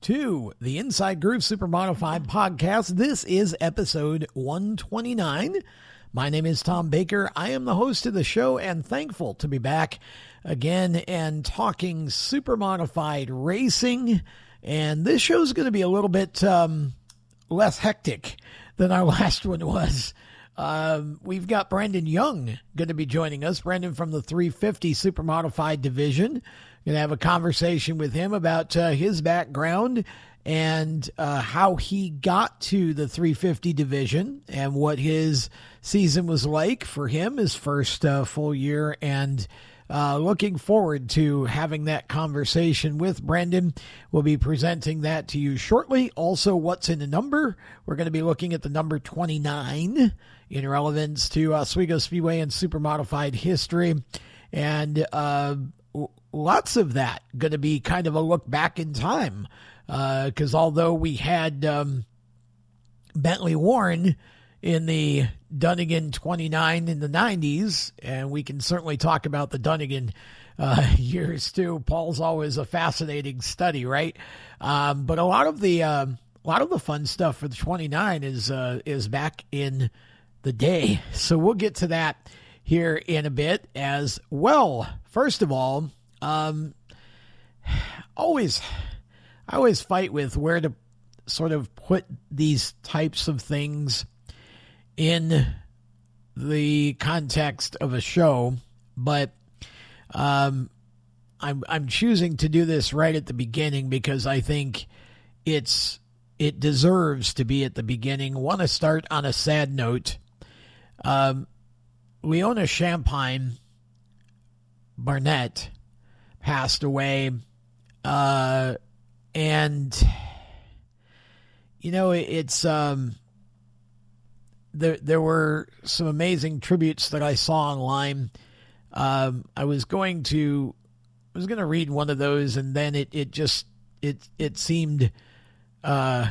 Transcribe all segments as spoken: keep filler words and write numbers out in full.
to the Inside Groove Super Modified Podcast. This is episode one twenty-nine. My name is Tom Baker. I am the host of the show and thankful to be back again and talking super modified racing. And this show is going to be a little bit um, less hectic than our last one was. Um, we've got Brendan Young going to be joining us. Brendan from the three fifty Super Modified division. Going to have a conversation with him about uh, his background and uh, how he got to the three fifty division and what his season was like for him, his first uh, full year, and uh, looking forward to having that conversation with Brendan. We'll be presenting that to you shortly. Also, what's in the number? We're going to be looking at the number twenty-nine in relevance to Oswego Speedway and Super Modified history, and uh lots of that going to be kind of a look back in time, because uh, although we had um, Bentley Warren in the Dunnigan twenty-nine in the nineties, and we can certainly talk about the Dunnigan uh, years too. Paul's always a fascinating study, right? Um, but a lot of the um, a lot of the fun stuff for the twenty-nine is uh, is back in the day, so we'll get to that here in a bit as well. First of all, Um, always, I always fight with where to sort of put these types of things in the context of a show, but, um, I'm, I'm choosing to do this right at the beginning because I think it's, it deserves to be at the beginning. Want to start on a sad note. Um, Leona Shampine Barnett passed away, uh, and, you know, it's, um, there, there were some amazing tributes that I saw online. Um, I was going to, I was going to read one of those, and then it, it just, it, it seemed, uh,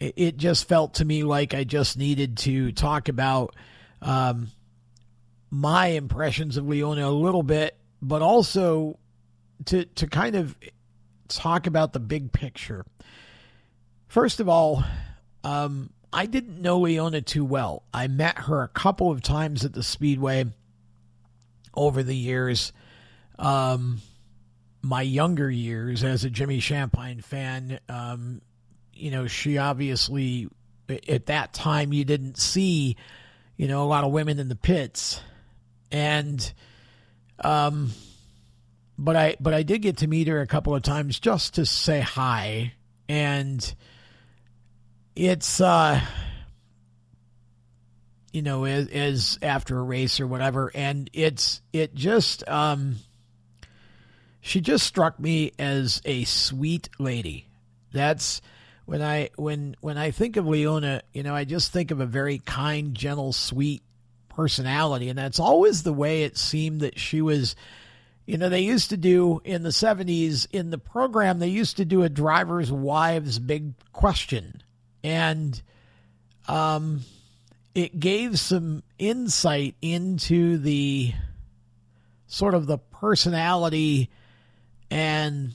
it, it just felt to me like I just needed to talk about, um, my impressions of Leona a little bit, but also to to kind of talk about the big picture. First of all, um, I didn't know Leona too well. I met her a couple of times at the Speedway over the years, um, my younger years as a Jimmy Shampine fan. Um, you know, she obviously, at that time, you didn't see, you know, a lot of women in the pits. And Um, but I, but I did get to meet her a couple of times just to say hi. And it's, uh, you know, is, is after a race or whatever. And it's, it just, um, she just struck me as a sweet lady. That's when I, when, when I think of Leona, you know, I just think of a very kind, gentle, sweet personality, and that's always the way it seemed that she was. You know, they used to do in the seventies in the program, they used to do a driver's wives big question, and um, it gave some insight into the sort of the personality and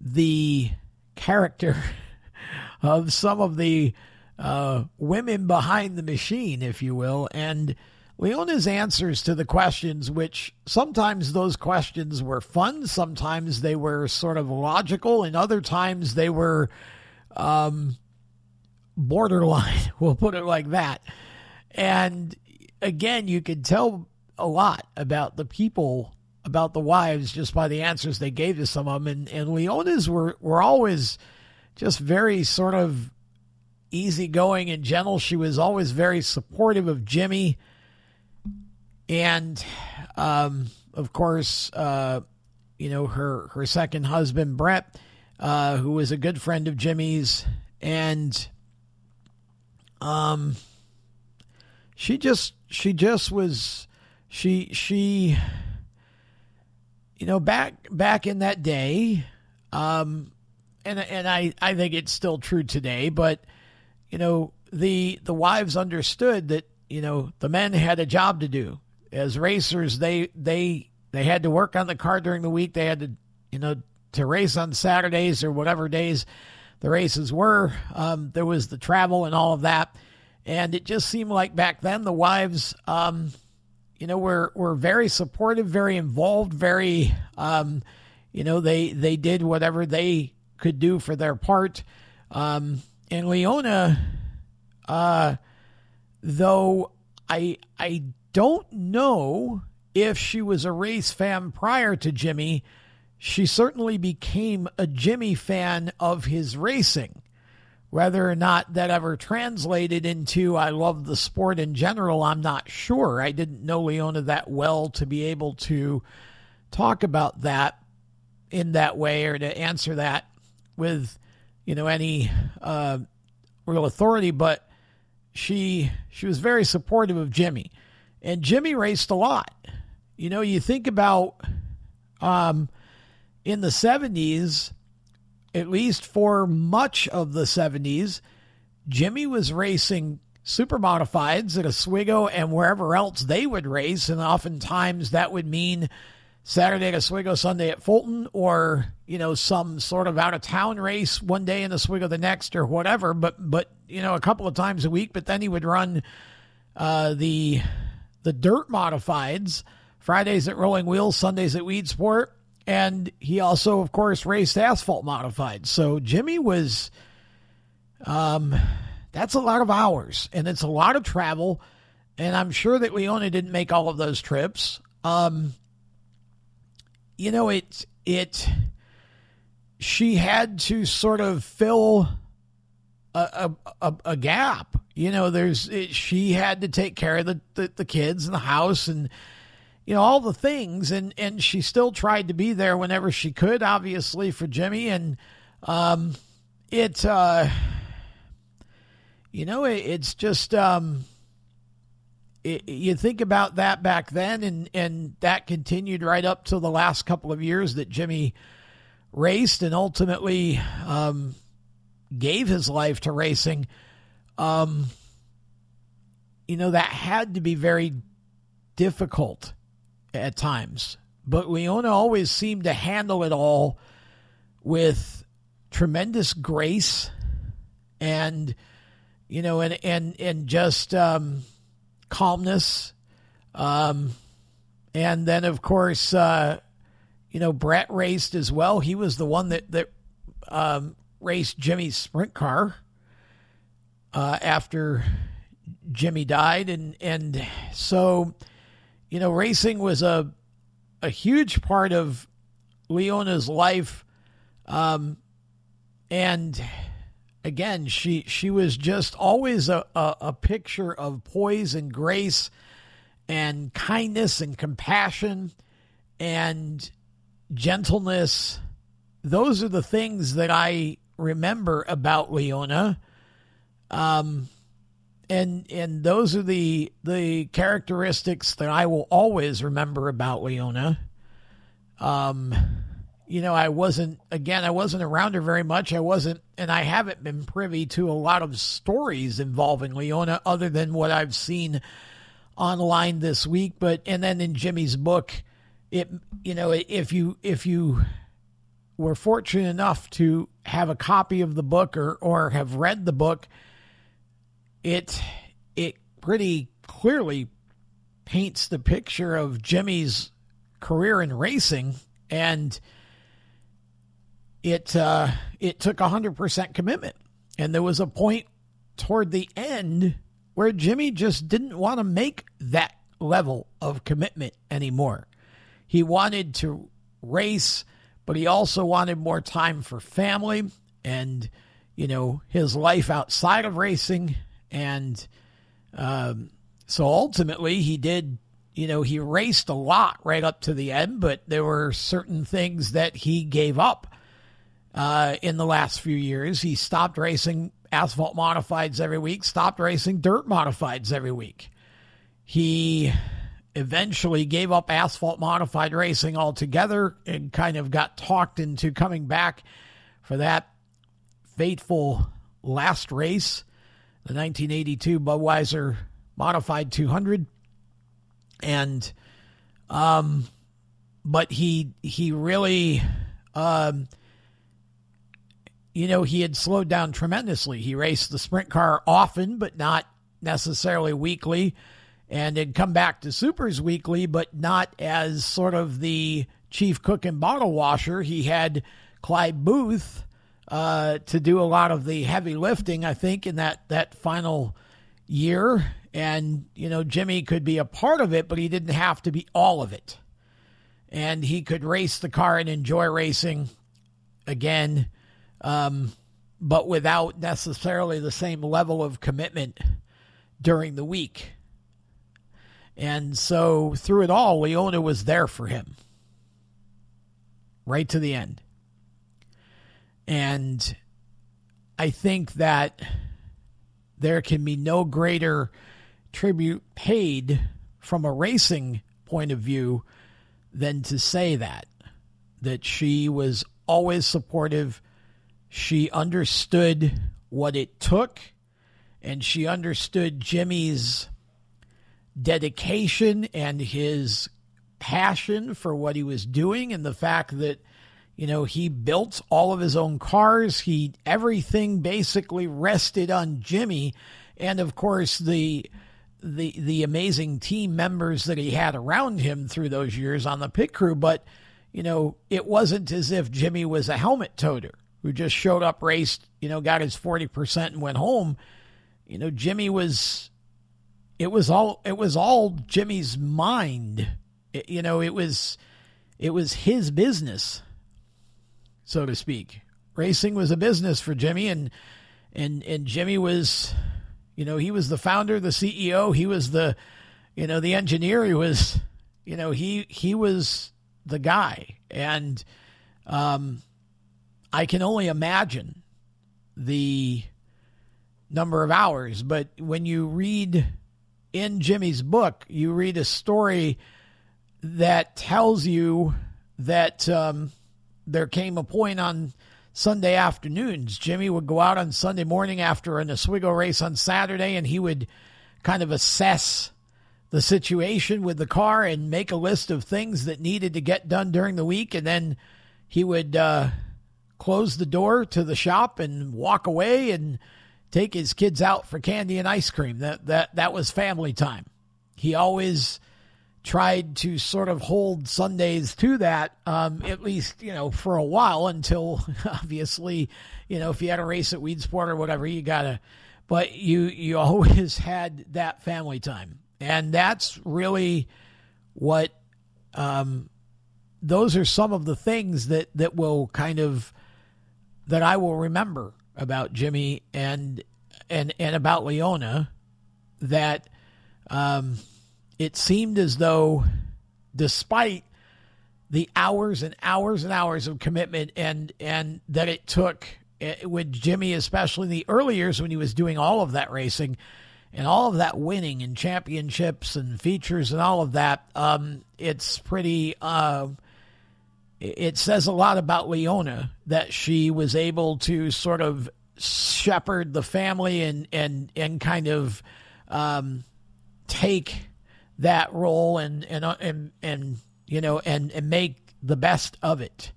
the character of some of the uh, women behind the machine, if you will, and Leona's answers to the questions, which sometimes those questions were fun, sometimes they were sort of logical, and other times they were um, borderline, we'll put it like that. And again, you could tell a lot about the people, about the wives, just by the answers they gave to some of them. And, and Leona's were, were always just very sort of easygoing and gentle. She was always very supportive of Jimmy. And, um, of course, uh, you know, her, her second husband, Brett, uh, who was a good friend of Jimmy's. And, um, she just she just was she she you know back back in that day, um, and and I, I think it's still true today. But you know the the wives understood that you know the men had a job to do as racers. They they they had to work on the car during the week. They had to you know to race on Saturdays or whatever days the races were. Um, there was the travel and all of that. And it just seemed like back then the wives, um, you know, were, were very supportive, very involved, very, um, you know, they, they did whatever they could do for their part. Um, and Leona, uh, though I, I don't know if she was a race fan prior to Jimmy, she certainly became a Jimmy fan of his racing. Whether or not that ever translated into I love the sport in general, I'm not sure. I didn't know Leona that well to be able to talk about that in that way or to answer that with, you know, any uh, real authority. But she she was very supportive of Jimmy. And Jimmy raced a lot. You know, you think about um, in the seventies, at least for much of the seventies, Jimmy was racing super modifieds at Oswego and wherever else they would race. And oftentimes that would mean Saturday at Oswego, Sunday at Fulton, or, you know, some sort of out of town race one day in Oswego the next or whatever, but, but, you know, a couple of times a week. But then he would run uh, the, the dirt modifieds Fridays at Rolling Wheels, Sundays at Weed Sport. And he also, of course, raced asphalt modified. So Jimmy was, um, that's a lot of hours and it's a lot of travel. And I'm sure that Leona didn't make all of those trips. Um, you know, it, it, she had to sort of fill a, a, a, a gap. You know, there's, it, she had to take care of the, the, the kids and the house and, you know, all the things, and, and she still tried to be there whenever she could, obviously, for Jimmy. And, um, it, uh, you know, it, it's just, um, it, you think about that back then, and, and that continued right up to the last couple of years that Jimmy raced and ultimately, um, gave his life to racing. Um, you know, that had to be very difficult at times, but Leona always seemed to handle it all with tremendous grace and, you know, and, and, and just, um, calmness. Um, and then of course, uh, you know, Brett raced as well. He was the one that, that, um, raced Jimmy's sprint car, uh, after Jimmy died. And, and so, you know, racing was a a huge part of Leona's life. Um, and again, she she was just always a, a, a picture of poise and grace and kindness and compassion and gentleness. Those are the things that I remember about Leona. Um And and those are the the characteristics that I will always remember about Leona. Um, you know, I wasn't, again, I wasn't around her very much. I wasn't, and I haven't been privy to a lot of stories involving Leona other than what I've seen online this week. But, and then in Jimmy's book, it, you know, if you, if you were fortunate enough to have a copy of the book or, or have read the book, It it pretty clearly paints the picture of Jimmy's career in racing, and it uh, it took one hundred percent commitment. And there was a point toward the end where Jimmy just didn't want to make that level of commitment anymore. He wanted to race, but he also wanted more time for family and, you know, his life outside of racing. And um, so ultimately he did, you know, he raced a lot right up to the end, but there were certain things that he gave up uh, in the last few years. He stopped racing asphalt modifieds every week, stopped racing dirt modifieds every week. He eventually gave up asphalt modified racing altogether and kind of got talked into coming back for that fateful last race, the nineteen eighty-two Budweiser Modified two hundred. And, um, but he, he really, um, you know, he had slowed down tremendously. He raced the sprint car often, but not necessarily weekly, and had come back to supers weekly, but not as sort of the chief cook and bottle washer. He had Clyde Booth, uh, to do a lot of the heavy lifting, I think, in that, that final year. And, you know, Jimmy could be a part of it, but he didn't have to be all of it. And he could race the car and enjoy racing again, um, but without necessarily the same level of commitment during the week. And so through it all, Leona was there for him right to the end. And I think that there can be no greater tribute paid from a racing point of view than to say that, that she was always supportive. She understood what it took, and she understood Jimmy's dedication and his passion for what he was doing, and the fact that, you know, he built all of his own cars. He, everything basically rested on Jimmy. And of course, the, the, the amazing team members that he had around him through those years on the pit crew. But, you know, it wasn't as if Jimmy was a helmet toter who just showed up, raced, you know, got his forty percent and went home. You know, Jimmy was, it was all, it was all Jimmy's mind. It, you know, it was, it was his business, so to speak. Racing was a business for Jimmy, and, and, and Jimmy was, you know, he was the founder, the C E O, he was the, you know, the engineer, he was, you know, he, he was the guy. And, um, I can only imagine the number of hours, but when you read in Jimmy's book, you read a story that tells you that, um, there came a point on Sunday afternoons. Jimmy would go out on Sunday morning after an Oswego race on Saturday, and he would kind of assess the situation with the car and make a list of things that needed to get done during the week. And then he would uh, close the door to the shop and walk away and take his kids out for candy and ice cream. That, that, that was family time. He always tried to sort of hold Sundays to that, um, at least, you know, for a while, until obviously, you know, if you had a race at Weed Sport or whatever, you gotta, but you, you always had that family time. And that's really what, um, those are some of the things that, that will kind of, that I will remember about Jimmy and, and, and about Leona, that, um, it seemed as though, despite the hours and hours and hours of commitment and, and that it took with Jimmy, especially in the early years when he was doing all of that racing and all of that winning and championships and features and all of that, um, it's pretty, uh, it says a lot about Leona that she was able to sort of shepherd the family and, and, and kind of um, take that role and, and, and, and, you know, and, and make the best of it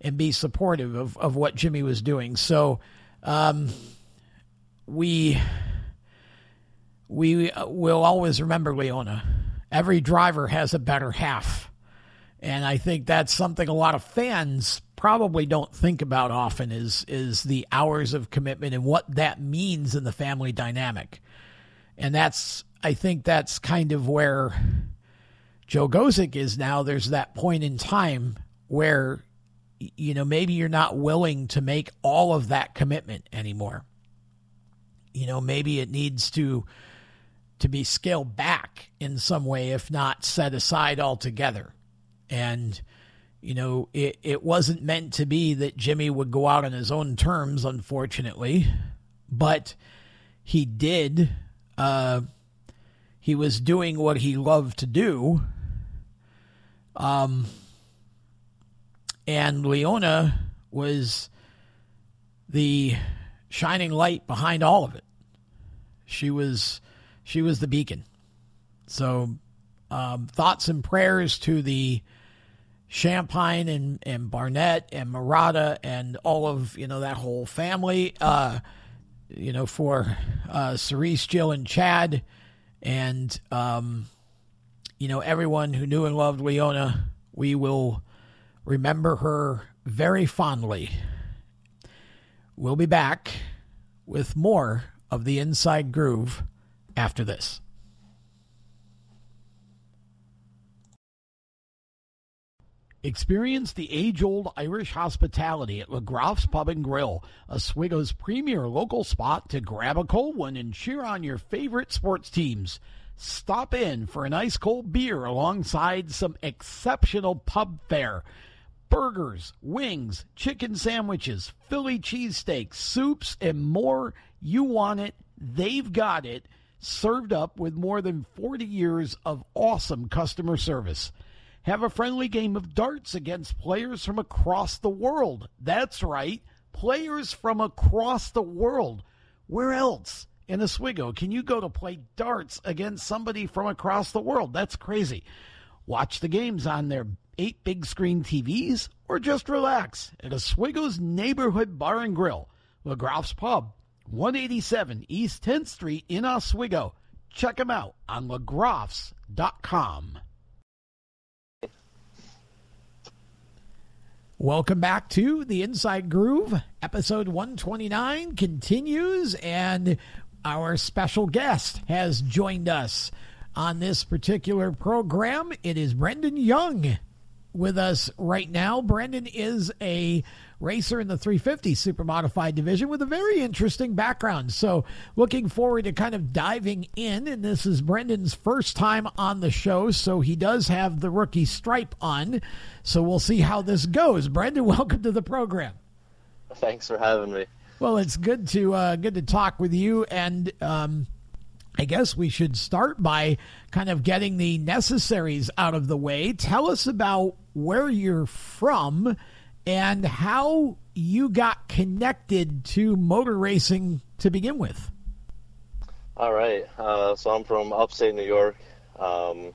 and be supportive of, of what Jimmy was doing. So, um, we, we will always remember Leona. Every driver has a better half. And I think that's something a lot of fans probably don't think about often, is, is the hours of commitment and what that means in the family dynamic. And that's, I think that's kind of where Joe Gozik is now. There's that point in time where, you know, maybe you're not willing to make all of that commitment anymore. You know, maybe it needs to, to be scaled back in some way, if not set aside altogether. And, you know, it, it wasn't meant to be that Jimmy would go out on his own terms, unfortunately, but he did, uh, He was doing what he loved to do. Um, and Leona was the shining light behind all of it. She was, she was the beacon. So, um, thoughts and prayers to the Shampine and, and Barnett and Marotta and all of, you know, that whole family, uh, you know, for, uh, Cerise, Jill, and Chad, and, um, you know, everyone who knew and loved Leona. We will remember her very fondly. We'll be back with more of the Inside Groove after this. Experience the age-old Irish hospitality at LeGroff's Pub and Grill, Oswego's premier local spot to grab a cold one and cheer on your favorite sports teams. Stop in for an ice-cold beer alongside some exceptional pub fare. Burgers, wings, chicken sandwiches, Philly cheesesteaks, soups, and more. You want it, they've got it, served up with more than forty years of awesome customer service. Have a friendly game of darts against players from across the world. That's right, players from across the world. Where else in Oswego can you go to play darts against somebody from across the world? That's crazy. Watch the games on their eight big screen T Vs or just relax at Oswego's neighborhood bar and grill, LeGroff's Pub, one eighty-seven East tenth Street in Oswego. Check them out on legroffs dot com. Welcome back to the Inside Groove. Episode one twenty-nine continues, and our special guest has joined us on this particular program. It is Brendan Young with us right now. Brendan is a racer in the three fifty super modified division with a very interesting background. So looking forward to kind of diving in. And this is Brendan's first time on the show, so he does have the rookie stripe on. So we'll see how this goes. Brendan, welcome to the program. Thanks for having me. Well, it's good to uh, good to talk with you. And um, I guess we should start by kind of getting the necessaries out of the way. Tell us about where you're from and how you got connected to motor racing to begin with. All right. Uh, so I'm from upstate New York. Um,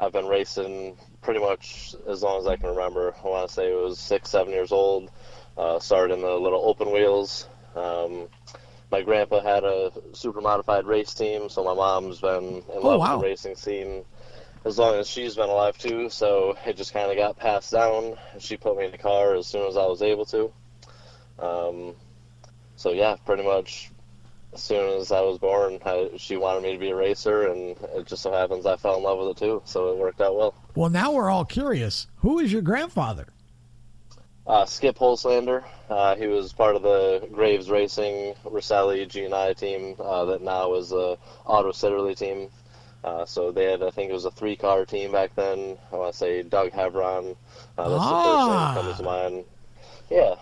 I've been racing pretty much as long as I can remember. I want to say it was six, seven years old. Uh, started in the little open wheels. Um, My grandpa had a super modified race team, so my mom's been in oh, love wow. with the racing scene as long as she's been alive, too. So it just kind of got passed down. She put me in the car as soon as I was able to. Um, so, yeah, pretty much as soon as I was born, I, she wanted me to be a racer, and it just so happens I fell in love with it, too. So it worked out well. Well, now we're all curious. Who is your grandfather? Uh, Skip Holslander. Uh, he was part of the Graves Racing Roselli G and I team uh, that now is the Auto Sitterly team. Uh, so they had, I think it was a three-car team back then. I want to say Doug Heveron. Uh, that's ah. the first thing that comes to mind. Yeah.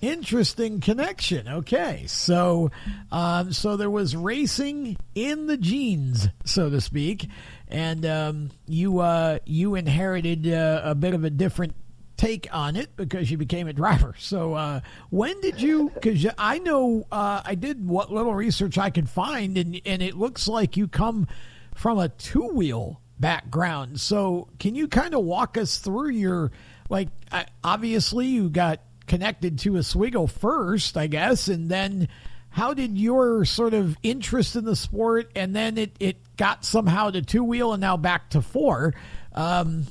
Interesting connection. Okay. So, um, so there was racing in the genes, so to speak. And um, you, uh, you inherited uh, a bit of a different take on it because you became a driver. So uh when did you, because I know uh I did what little research I could find, and and it looks like you come from a two-wheel background. So can you kind of walk us through your, like, I, obviously you got connected to Oswego first, I guess, and then how did your sort of interest in the sport, and then it it got somehow to two-wheel and now back to four. um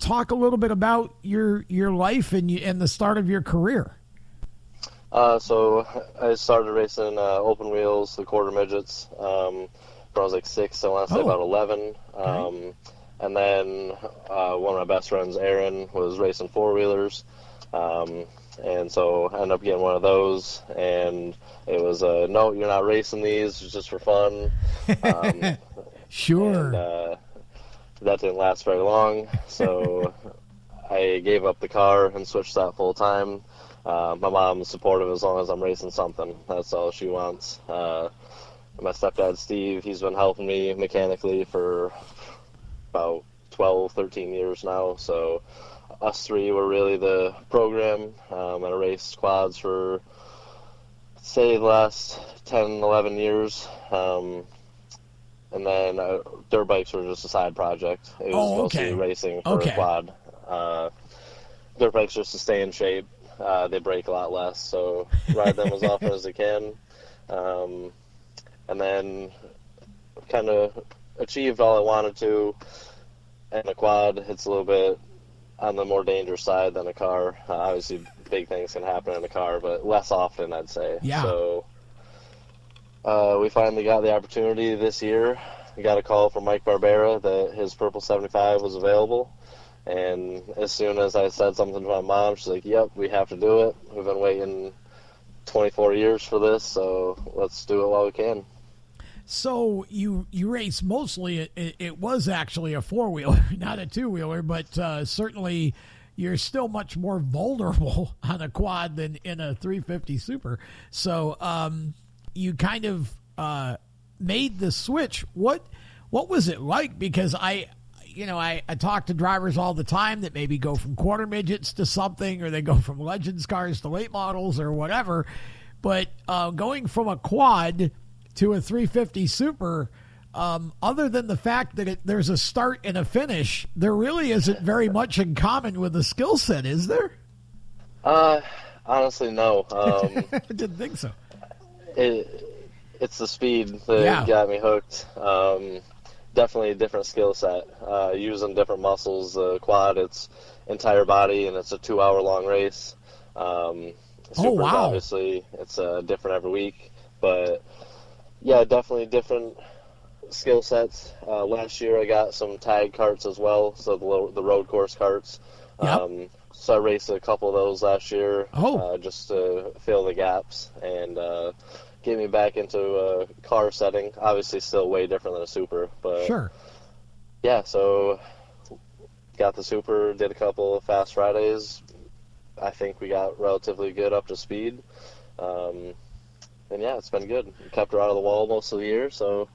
Talk a little bit about your your life and you, and the start of your career. Uh, so I started racing uh, open wheels, the quarter midgets, um, when I was like six, so I want to say oh. about eleven. Um, okay. And then uh, one of my best friends, Aaron, was racing four-wheelers. Um, and so I ended up getting one of those. And it was, uh, no, you're not racing these. It's just for fun. Um, sure. And, uh, that didn't last very long, so I gave up the car and switched that full time. Uh, my mom's supportive as long as I'm racing something. That's all she wants. Uh, my stepdad Steve, he's been helping me mechanically for about twelve, thirteen years now. So us three were really the program, um, and I raced quads for, say, the last ten, eleven years. Um, and then uh, dirt bikes were just a side project. It was oh, okay. mostly racing for okay. a quad. Uh, dirt bikes just to stay in shape. Uh, they break a lot less, so ride them as often as I can. Um, and then kind of achieved all I wanted to. And a quad, it's a little bit on the more dangerous side than a car. Uh, obviously, big things can happen in a car, but less often, I'd say. Yeah. So uh, we finally got the opportunity this year. We got a call from Mike Barbera that his Purple seventy-five was available. And as soon as I said something to my mom, she's like, yep, we have to do it. We've been waiting twenty-four years for this, so let's do it while we can. So you you race mostly, it, it was actually a four-wheeler, not a two-wheeler, but uh, certainly you're still much more vulnerable on a quad than in a three fifty Super. So um, you kind of uh, made the switch. What what was it like? Because I... You know, I, I talk to drivers all the time that maybe go from quarter midgets to something, or they go from legends cars to late models or whatever. But uh, going from a quad to a three fifty Super, um, other than the fact that it, there's a start and a finish, there really isn't very much in common with the skill set, is there? Uh, honestly, no. Um, I didn't think so. It, it's the speed that yeah. got me hooked. Um Definitely a different skill set, uh, using different muscles. The uh, quad, it's entire body, and it's a two-hour-long race. Um, super, oh, wow. Obviously, it's uh, different every week. But, yeah, definitely different skill sets. Uh, last year I got some tag carts as well, so the, the road course carts. Yep. Um, so I raced a couple of those last year oh. uh, just to fill the gaps and uh, – get me back into a car setting. Obviously still way different than a Super, but sure. Yeah, so got the Super, did a couple of Fast Fridays. I think we got relatively good up to speed. Um, and yeah, it's been good. Kept her out of the wall most of the year, so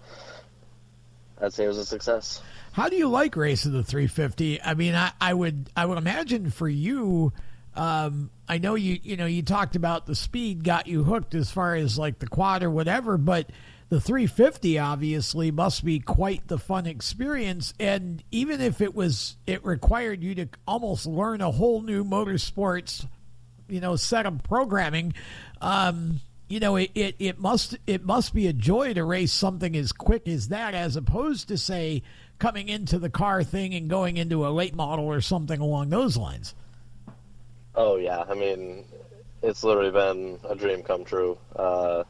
I'd say it was a success. How do you like racing the three fifty? I mean, I, I would I would imagine for you, Um, I know you, you know, you talked about the speed got you hooked as far as like the quad or whatever, but the three fifty obviously must be quite the fun experience. And even if it was, it required you to almost learn a whole new motorsports, you know, set of programming, um, you know, it, it, it must, it must be a joy to race something as quick as that, as opposed to say coming into the car thing and going into a late model or something along those lines. Oh, yeah. I mean, it's literally been a dream come true. Uh,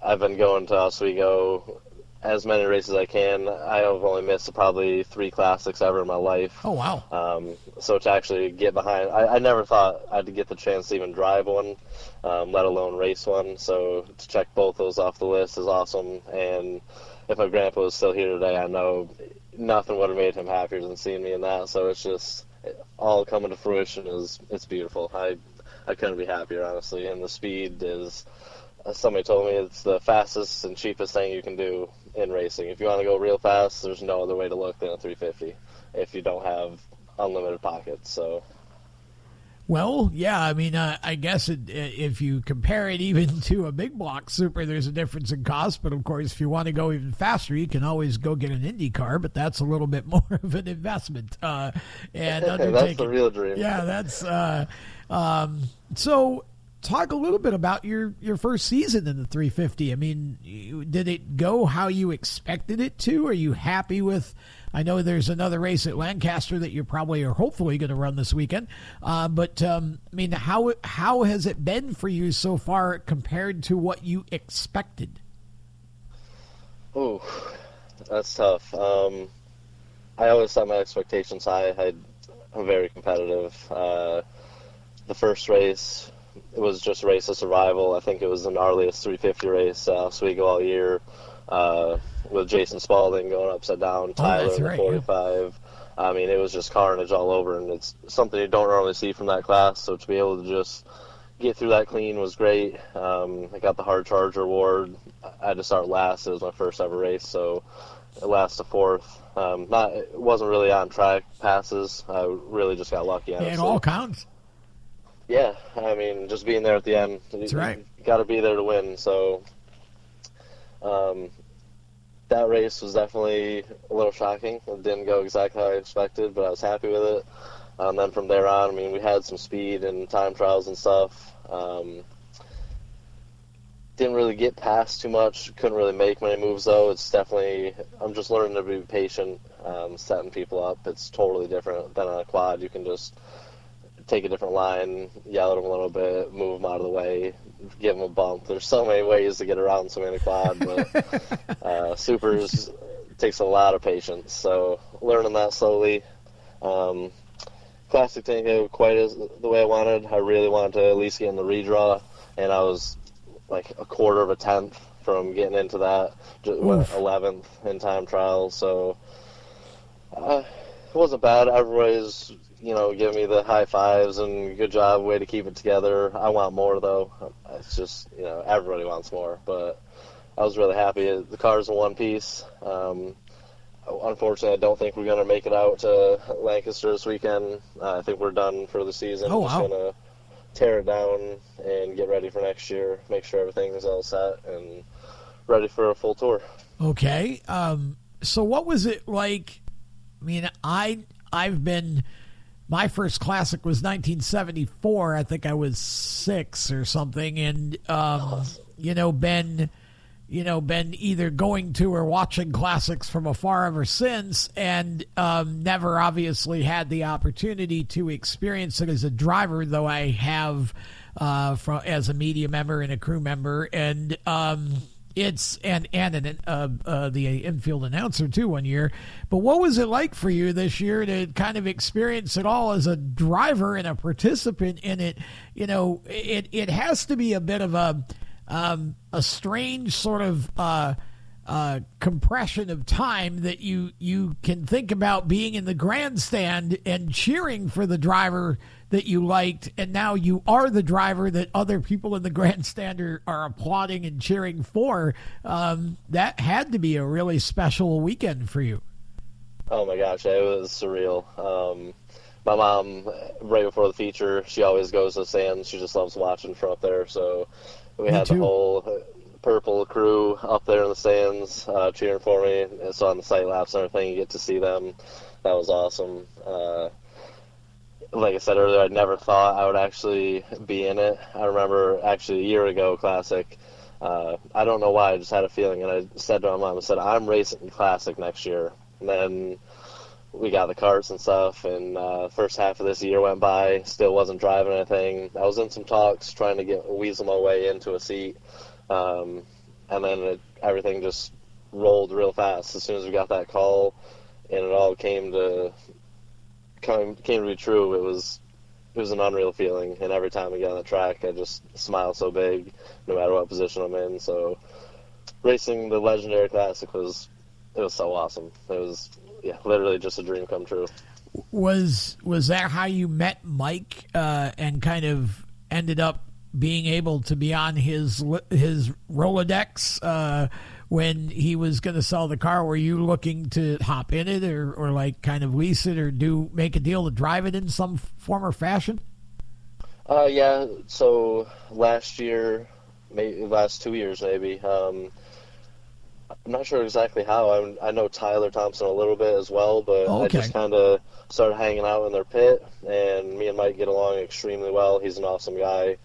I've been going to Oswego as many races as I can. I have only missed probably three classics ever in my life. Oh, wow. Um, so to actually get behind, I, I never thought I'd get the chance to even drive one, um, let alone race one. So to check both those off the list is awesome. And if my grandpa was still here today, I know nothing would have made him happier than seeing me in that. So it's just... all coming to fruition is it's beautiful. I I couldn't be happier, honestly. And the speed is, as somebody told me, it's the fastest and cheapest thing you can do in racing. If you want to go real fast, there's no other way to look than a three fifty if you don't have unlimited pockets. So, well, yeah, I mean, uh, I guess it, if you compare it even to a big block Super, there's a difference in cost. But, of course, if you want to go even faster, you can always go get an Indy car, but that's a little bit more of an investment. Uh, and that's the real dream. Yeah, that's uh, – um, so talk a little bit about your, your first season in the three fifty. I mean, did it go how you expected it to? Are you happy with – I know there's another race at Lancaster that you're probably or hopefully going to run this weekend. Uh, but, um, I mean, how how has it been for you so far compared to what you expected? Oh, that's tough. Um, I always set my expectations high. I, I'm very competitive. Uh, the first race, it was just a race of survival. I think it was the gnarliest three fifty race uh, Oswego all year. Uh, with Jason Spaulding going upside down, Tyler oh, in the right, forty-five. Yeah. I mean, it was just carnage all over, and it's something you don't normally see from that class. So to be able to just get through that clean was great. Um, I got the hard charger award. I had to start last. It was my first ever race, so I last to fourth. Um, not, it wasn't really on track passes. I really just got lucky. Honestly. It all counts. Yeah, I mean, just being there at the end. That's you, right. You got to be there to win. So um, that race was definitely a little shocking. It didn't go exactly how I expected, but I was happy with it. And um, then from there on, I mean, we had some speed and time trials and stuff. Um, didn't really get past too much. Couldn't really make many moves, though. It's definitely, I'm just learning to be patient, um, setting people up. It's totally different than on a quad. You can just take a different line, yell at them a little bit, move them out of the way, give them a bump. There's so many ways to get around somebody in a quad, but uh, supers takes a lot of patience. So learning that slowly. Um, Classic didn't go quite as the way I wanted. I really wanted to at least get in the redraw, and I was like a quarter of a tenth from getting into that, just eleventh in time trial. So uh, it wasn't bad. Everybody's, you know, giving me the high fives and good job, way to keep it together. I want more, though. It's just, you know, everybody wants more. But I was really happy. The car's in one piece. Um, Unfortunately, I don't think we're going to make it out to Lancaster this weekend. Uh, I think we're done for the season. Oh, wow. Just going to tear it down and get ready for next year, make sure everything's all set and ready for a full tour. Okay. Um, so what was it like? I mean, I, I've been – my first classic was nineteen seventy-four. I think I was six or something and, um, you know, been – you know, been either going to or watching classics from afar ever since, and um, never obviously had the opportunity to experience it as a driver, though I have uh, from, as a media member and a crew member, and um, it's and and an, uh, uh, the infield announcer too one year. But what was it like for you this year to kind of experience it all as a driver and a participant in it? You know, it it has to be a bit of a Um, a strange sort of uh, uh, compression of time that you, you can think about being in the grandstand and cheering for the driver that you liked, and now you are the driver that other people in the grandstand are, are applauding and cheering for. Um, that had to be a really special weekend for you. Oh, my gosh. It was surreal. Um, my mom, right before the feature, she always goes to the stands. She just loves watching from up there, so... We had the whole purple crew up there in the stands uh, cheering for me. And so on the sight laps and everything, you get to see them. That was awesome. Uh, like I said earlier, I never thought I would actually be in it. I remember actually a year ago, Classic. Uh, I don't know why, I just had a feeling. And I said to my mom, I said, I'm racing Classic next year. And then we got the carts and stuff. And uh, first half of this year went by, still wasn't driving anything. I was in some talks trying to get weasel my way into a seat. Um, and then it, everything just rolled real fast as soon as we got that call. And it all came to came, came to be true. It was it was an unreal feeling. And every time we got on the track, I just smile so big, no matter what position I'm in. So racing the legendary Classic was it was so awesome. It was... yeah, literally just a dream come true. Was was that how you met Mike uh, and kind of ended up being able to be on his his Rolodex uh, when he was going to sell the car? Were you looking to hop in it or, or like kind of lease it or do make a deal to drive it in some form or fashion? Uh, yeah, so last year, maybe last two years maybe, um, I'm not sure exactly how. I'm, I know Tyler Thompson a little bit as well, but okay. I just kind of started hanging out in their pit, and me and Mike get along extremely well. He's an awesome guy,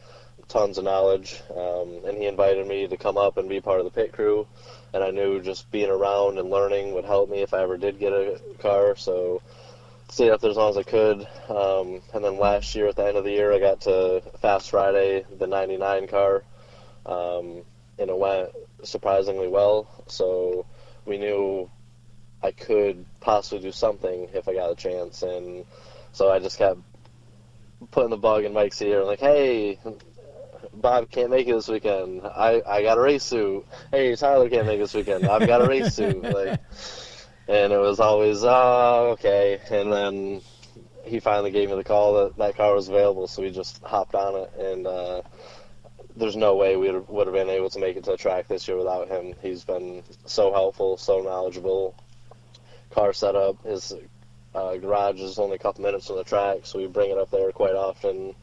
tons of knowledge, um, and he invited me to come up and be part of the pit crew, and I knew just being around and learning would help me if I ever did get a car, so stayed up there as long as I could. Um, and then last year, at the end of the year, I got to Fast Friday, the ninety-nine car, um, and it went surprisingly well, so we knew I could possibly do something if I got a chance, and so I just kept putting the bug in Mike's ear, like, hey, Bob can't make it this weekend, I, I got a race suit, hey, Tyler can't make it this weekend, I've got a race suit, like, and it was always, oh, okay, and then he finally gave me the call that that car was available, so we just hopped on it. And uh, there's no way we would have been able to make it to the track this year without him. He's been so helpful, so knowledgeable. Car setup, his uh, garage is only a couple minutes from the track, so we bring it up there quite often.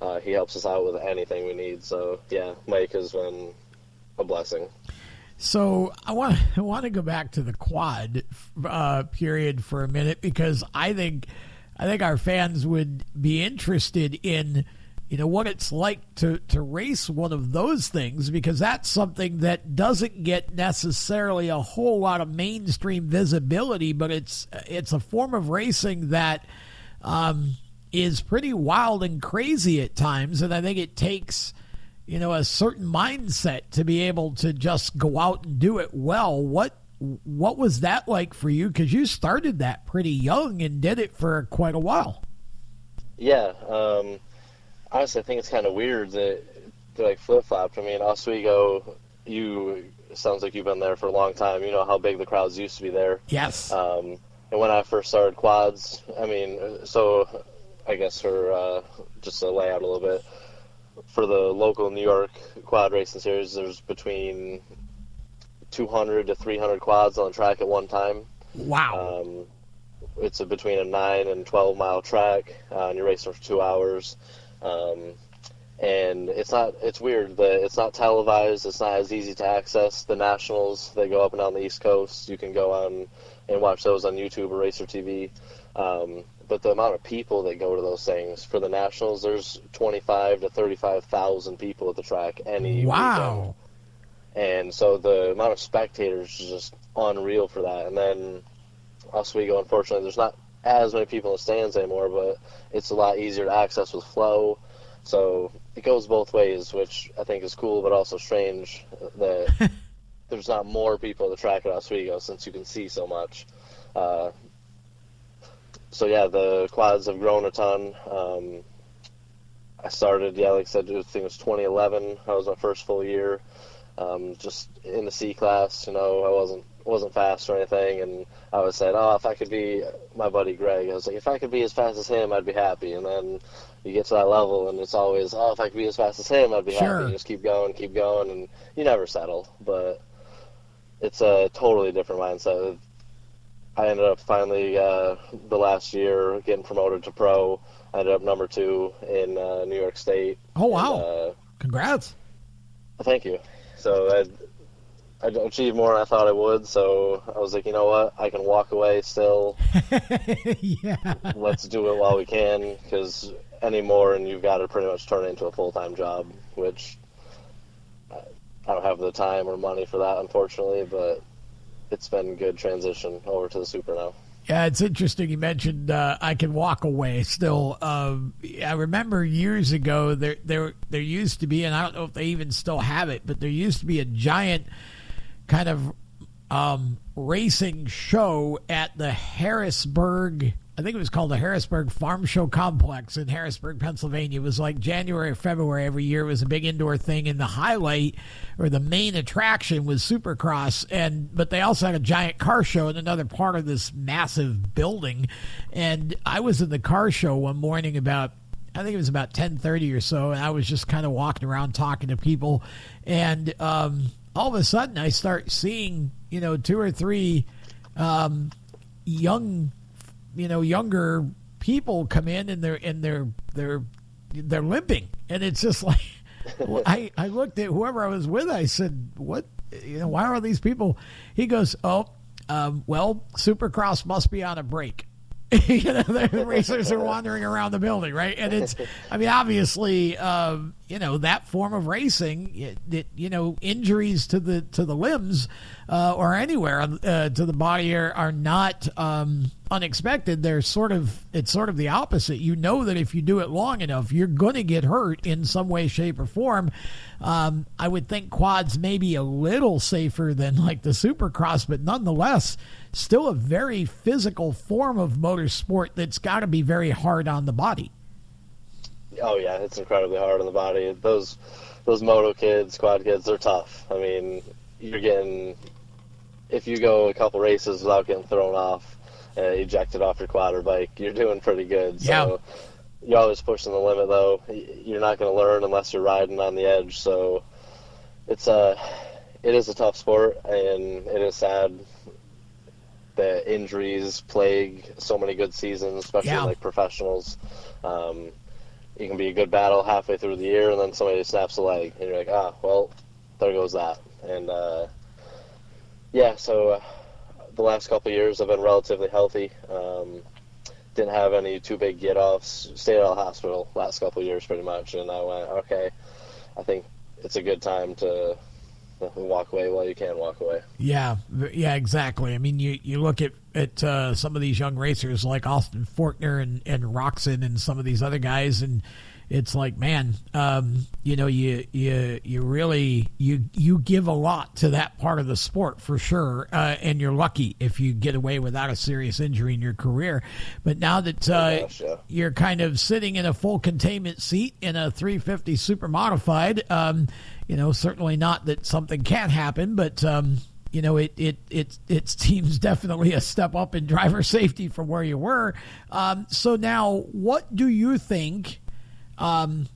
Uh, he helps us out with anything we need. So, yeah, Mike has been a blessing. So I want I want to go back to the quad uh, period for a minute, because I think I think our fans would be interested in, you know, what it's like to, to race one of those things, because that's something that doesn't get necessarily a whole lot of mainstream visibility, but it's it's a form of racing that um, is pretty wild and crazy at times, and I think it takes, you know, a certain mindset to be able to just go out and do it well. What what was that like for you? Because you started that pretty young and did it for quite a while. Yeah. Um, honestly, I think it's kind of weird that they like flip-flopped. I mean, Oswego, you sounds like you've been there for a long time. You know how big the crowds used to be there. Yes. Um, and when I first started quads, I mean, so I guess for uh, just to lay out a little bit, for the local New York quad racing series, there's between two hundred to three hundred quads on the track at one time. Wow. Um, it's a, between a nine and twelve mile track, uh, and you're racing for two hours. Um, and it's not, it's weird that it's not televised. It's not as easy to access. The nationals, they go up and down the East Coast. You can go on and watch those on YouTube or Racer T V. Um, But the amount of people that go to those things, for the nationals, there's twenty-five to thirty-five thousand people at the track any wow. weekend. And so the amount of spectators is just unreal for that. And then Oswego, unfortunately, there's not as many people in the stands anymore, but it's a lot easier to access with flow. So it goes both ways, which I think is cool, but also strange that there's not more people at the track at Oswego, since you can see so much. Uh, So, yeah, the quads have grown a ton. Um, I started, yeah, like I said, I think it was twenty eleven. That was my first full year. Um, just in the C class, you know, I wasn't wasn't fast or anything. And I was saying, oh, if I could be my buddy Greg, I was like, if I could be as fast as him, I'd be happy. And then you get to that level, and it's always, oh, if I could be as fast as him, I'd be sure. happy. You just keep going, keep going, and you never settle. But it's a totally different mindset. I ended up finally uh, the last year getting promoted to pro. I ended up number two in uh, New York State. Oh, wow. And, uh, congrats. Thank you. So I, I achieved more than I thought I would, so I was like, you know what? I can walk away still. Yeah. Let's do it while we can, because any more and you've got to pretty much turn it into a full-time job, which I don't have the time or money for that, unfortunately, but it's been a good transition over to the Super now. Yeah, it's interesting. You mentioned uh, I can walk away still. Um, I remember years ago there, there there used to be, and I don't know if they even still have it, but there used to be a giant kind of um, racing show at the Harrisburg, I think it was called the Harrisburg Farm Show Complex in Harrisburg, Pennsylvania. It was like January or February every year. It was a big indoor thing, and the highlight or the main attraction was Supercross, and but they also had a giant car show in another part of this massive building. And I was in the car show one morning about, I think it was about ten thirty or so, and I was just kind of walking around talking to people, and um, all of a sudden I start seeing, you know, two or three um, young you know, younger people come in and they're, and they're, they're, they're limping. And it's just like, I, I looked at whoever I was with. I said, what, you know, why are these people? He goes, Oh, um, well, Supercross must be on a break. You know, the racers are wandering around the building. Right. And it's, I mean, obviously, um, you know, that form of racing, it, it, you know, injuries to the, to the limbs, uh, or anywhere, uh, to the body are, are not, um, unexpected. They're sort of, it's sort of the opposite. You know that if you do it long enough, you're going to get hurt in some way, shape, or form. Um, I would think quads may be a little safer than like the Supercross, but nonetheless, still a very physical form of motorsport that's got to be very hard on the body. Oh yeah, it's incredibly hard on the body. Those those moto kids, quad kids, they're tough. I mean, you're getting, if you go a couple races without getting thrown off, uh, ejected off your quad or bike, you're doing pretty good. So yeah. You're always pushing the limit, though. You're not going to learn unless you're riding on the edge. So it's a, it is a tough sport, and it is sad that injuries plague so many good seasons, especially yeah. like professionals. Um, you can be a good battle halfway through the year, and then somebody snaps a leg, and you're like, ah, well, there goes that. And uh, yeah, so uh, the last couple of years I've been relatively healthy. Um, didn't have any too big get-offs. Stayed at the hospital last couple of years pretty much, and I went, okay, I think it's a good time to walk away while you can walk away. Yeah, yeah, exactly. I mean, you, you look at, at uh, some of these young racers like Austin Fortner and, and Roxon and some of these other guys, and it's like, man, um, you know, you you you really you you give a lot to that part of the sport for sure, uh, and you're lucky if you get away without a serious injury in your career. But now that uh, oh gosh, yeah. you're kind of sitting in a full containment seat in a three fifty Super Modified, um, you know, certainly not that something can't happen, but um, you know, it it it it seems definitely a step up in driver safety from where you were. Um, so now, what do you think? Um,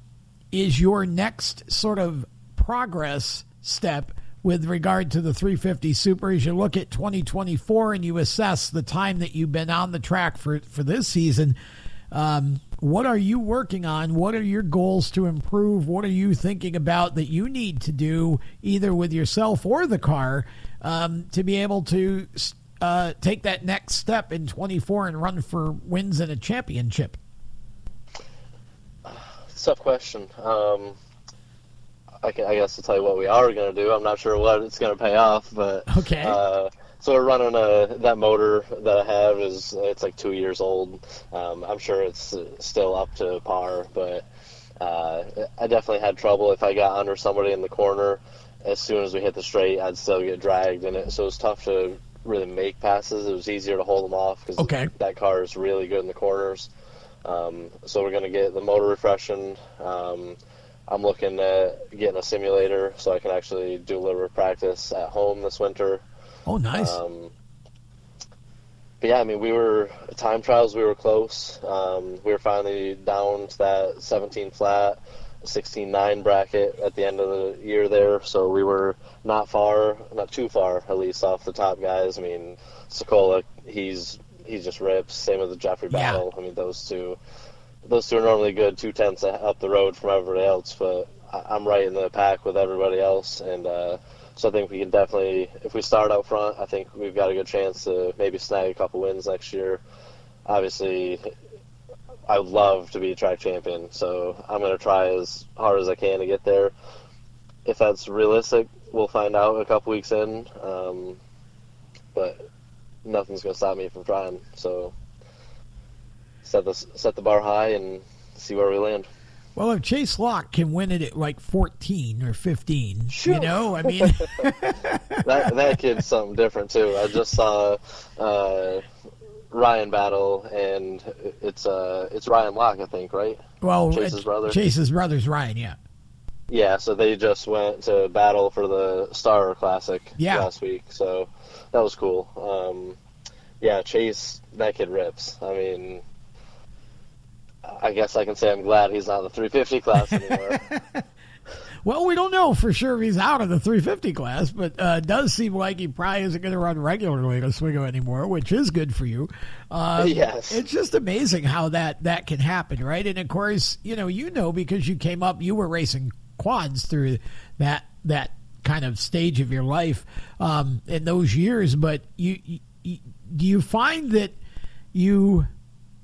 is your next sort of progress step with regard to the three fifty Super as you look at twenty twenty-four and you assess the time that you've been on the track for, for this season? Um, what are you working on? What are your goals to improve? What are you thinking about that you need to do either with yourself or the car um, to be able to uh, take that next step in twenty-four and run for wins in a championship? Tough question. Um, I, can, I guess I'll tell you what we are going to do. I'm not sure what it's going to pay off, but okay. Uh, so we're running a, that motor that I have is it's like two years old. Um, I'm sure it's still up to par, but uh, I definitely had trouble. If I got under somebody in the corner, as soon as we hit the straight, I'd still get dragged in it. So it was tough to really make passes. It was easier to hold them off because okay. that car is really good in the corners. Um, so we're going to get the motor refreshing. Um, I'm looking at getting a simulator so I can actually do a little bit of practice at home this winter. Oh, nice. Um, but yeah, I mean, we were time trials. We were close. Um, we were finally down to that seventeen flat, sixteen nine bracket at the end of the year there. So we were not far, not too far, at least off the top guys. I mean, Sokola, he's, he just rips. Same with the Jeffrey Battle. Yeah. I mean, those two, those two are normally good, two tenths up the road from everybody else. But I'm right in the pack with everybody else, and uh, so I think we can definitely, if we start out front, I think we've got a good chance to maybe snag a couple wins next year. Obviously, I would love to be a track champion, so I'm going to try as hard as I can to get there. If that's realistic, we'll find out a couple weeks in. Um, but nothing's going to stop me from trying, so set the, set the bar high and see where we land. Well, if Chase Locke can win it at like fourteen or fifteen, sure. you know, I mean. that, that kid's something different, too. I just saw uh, Ryan Battle, and it's uh, it's Ryan Locke, I think, right? Well, Chase's uh, brother. Chase's brother's Ryan, yeah. Yeah, so they just went to battle for the Star Classic yeah. last week, so that was cool. Um, yeah, Chase, that kid rips. I mean, I guess I can say I'm glad he's not in the three fifty class anymore. Well, we don't know for sure if he's out of the three fifty class, but uh, it does seem like he probably isn't going to run regularly at Oswego anymore, which is good for you. Uh, yes. It's just amazing how that, that can happen, right? And, of course, you know, you know because you came up, you were racing quads through that that kind of stage of your life um, in those years. But you, you, you, do you find that you,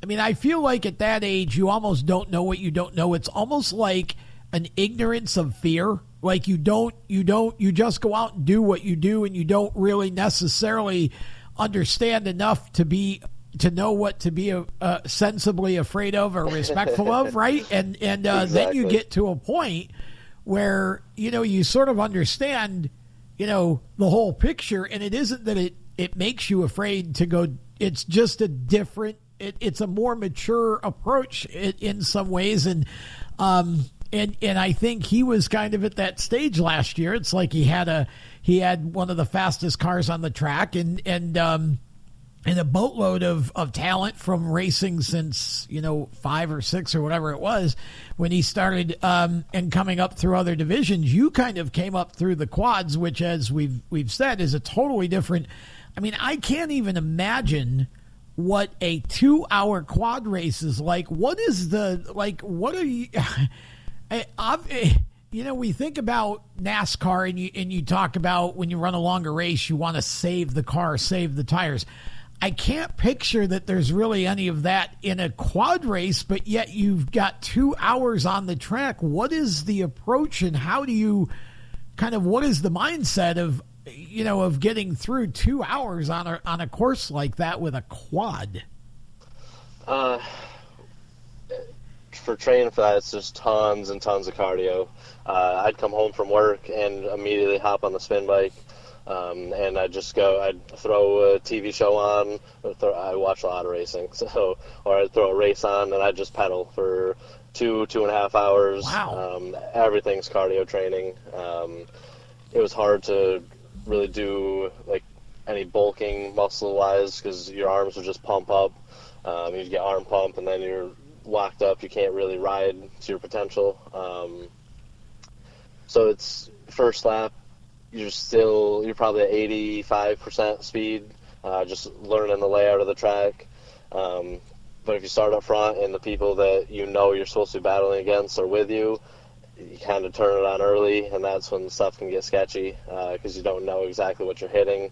I mean, I feel like at that age, you almost don't know what you don't know. It's almost like an ignorance of fear. Like you don't, you don't, you just go out and do what you do, and you don't really necessarily understand enough to be, to know what to be uh, sensibly afraid of or respectful of. Right. And, and uh, exactly. Then you get to a point where, you know, you sort of understand, you know, the whole picture, and it isn't that it, it makes you afraid to go. It's just a different, it, it's a more mature approach in, in some ways. And, um, and, and I think he was kind of at that stage last year. It's like he had a, he had one of the fastest cars on the track, and, and, um, and a boatload of, of talent from racing since, you know, five or six or whatever it was when he started um, and coming up through other divisions. You kind of came up through the quads, which, as we've we've said, is a totally different. I mean, I can't even imagine what a two-hour quad race is like. What is the, like, what are you, I, I've, you know, we think about NASCAR and you, and you talk about when you run a longer race, you want to save the car, save the tires. I can't picture that there's really any of that in a quad race, but yet you've got two hours on the track. What is the approach and how do you kind of, what is the mindset of, you know, of getting through two hours on a, on a course like that with a quad? Uh, for training for that, it's just tons and tons of cardio. Uh, I'd come home from work and immediately hop on the spin bike. Um, and I just go, I'd throw a T V show on, or throw, I watch a lot of racing, so, or I'd throw a race on and I'd just pedal for two, two and a half hours. Wow. Um, everything's cardio training. Um, it was hard to really do like any bulking muscle wise, cause your arms would just pump up. Um, you'd get arm pump and then you're locked up. You can't really ride to your potential. Um, so it's first lap. You're still, you're probably at eighty-five percent speed, uh, just learning the layout of the track. Um, but if you start up front and the people that you know you're supposed to be battling against are with you, you kind of turn it on early, and that's when stuff can get sketchy because uh, you don't know exactly what you're hitting.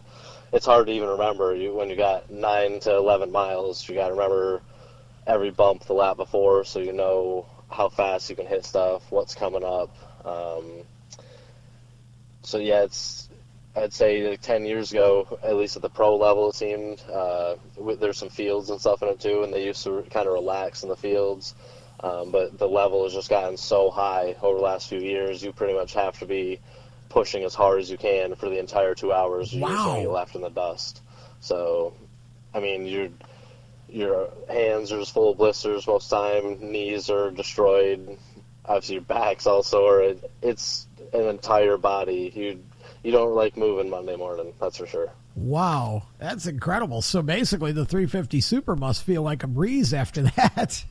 It's hard to even remember. You, when you got nine to eleven miles, you got to remember every bump the lap before so you know how fast you can hit stuff, what's coming up. Um, So, yeah, it's, I'd say like ten years ago, at least at the pro level, it seemed, uh, there's some fields and stuff in it too, and they used to kind of relax in the fields. Um, but the level has just gotten so high over the last few years, you pretty much have to be pushing as hard as you can for the entire two hours you're usually left in the dust. So, I mean, you're, your hands are just full of blisters most of the time, knees are destroyed. Obviously, your back's all sore. It, it's an entire body. You you don't like moving Monday morning, that's for sure. Wow, that's incredible. So basically, the three fifty Super must feel like a breeze after that.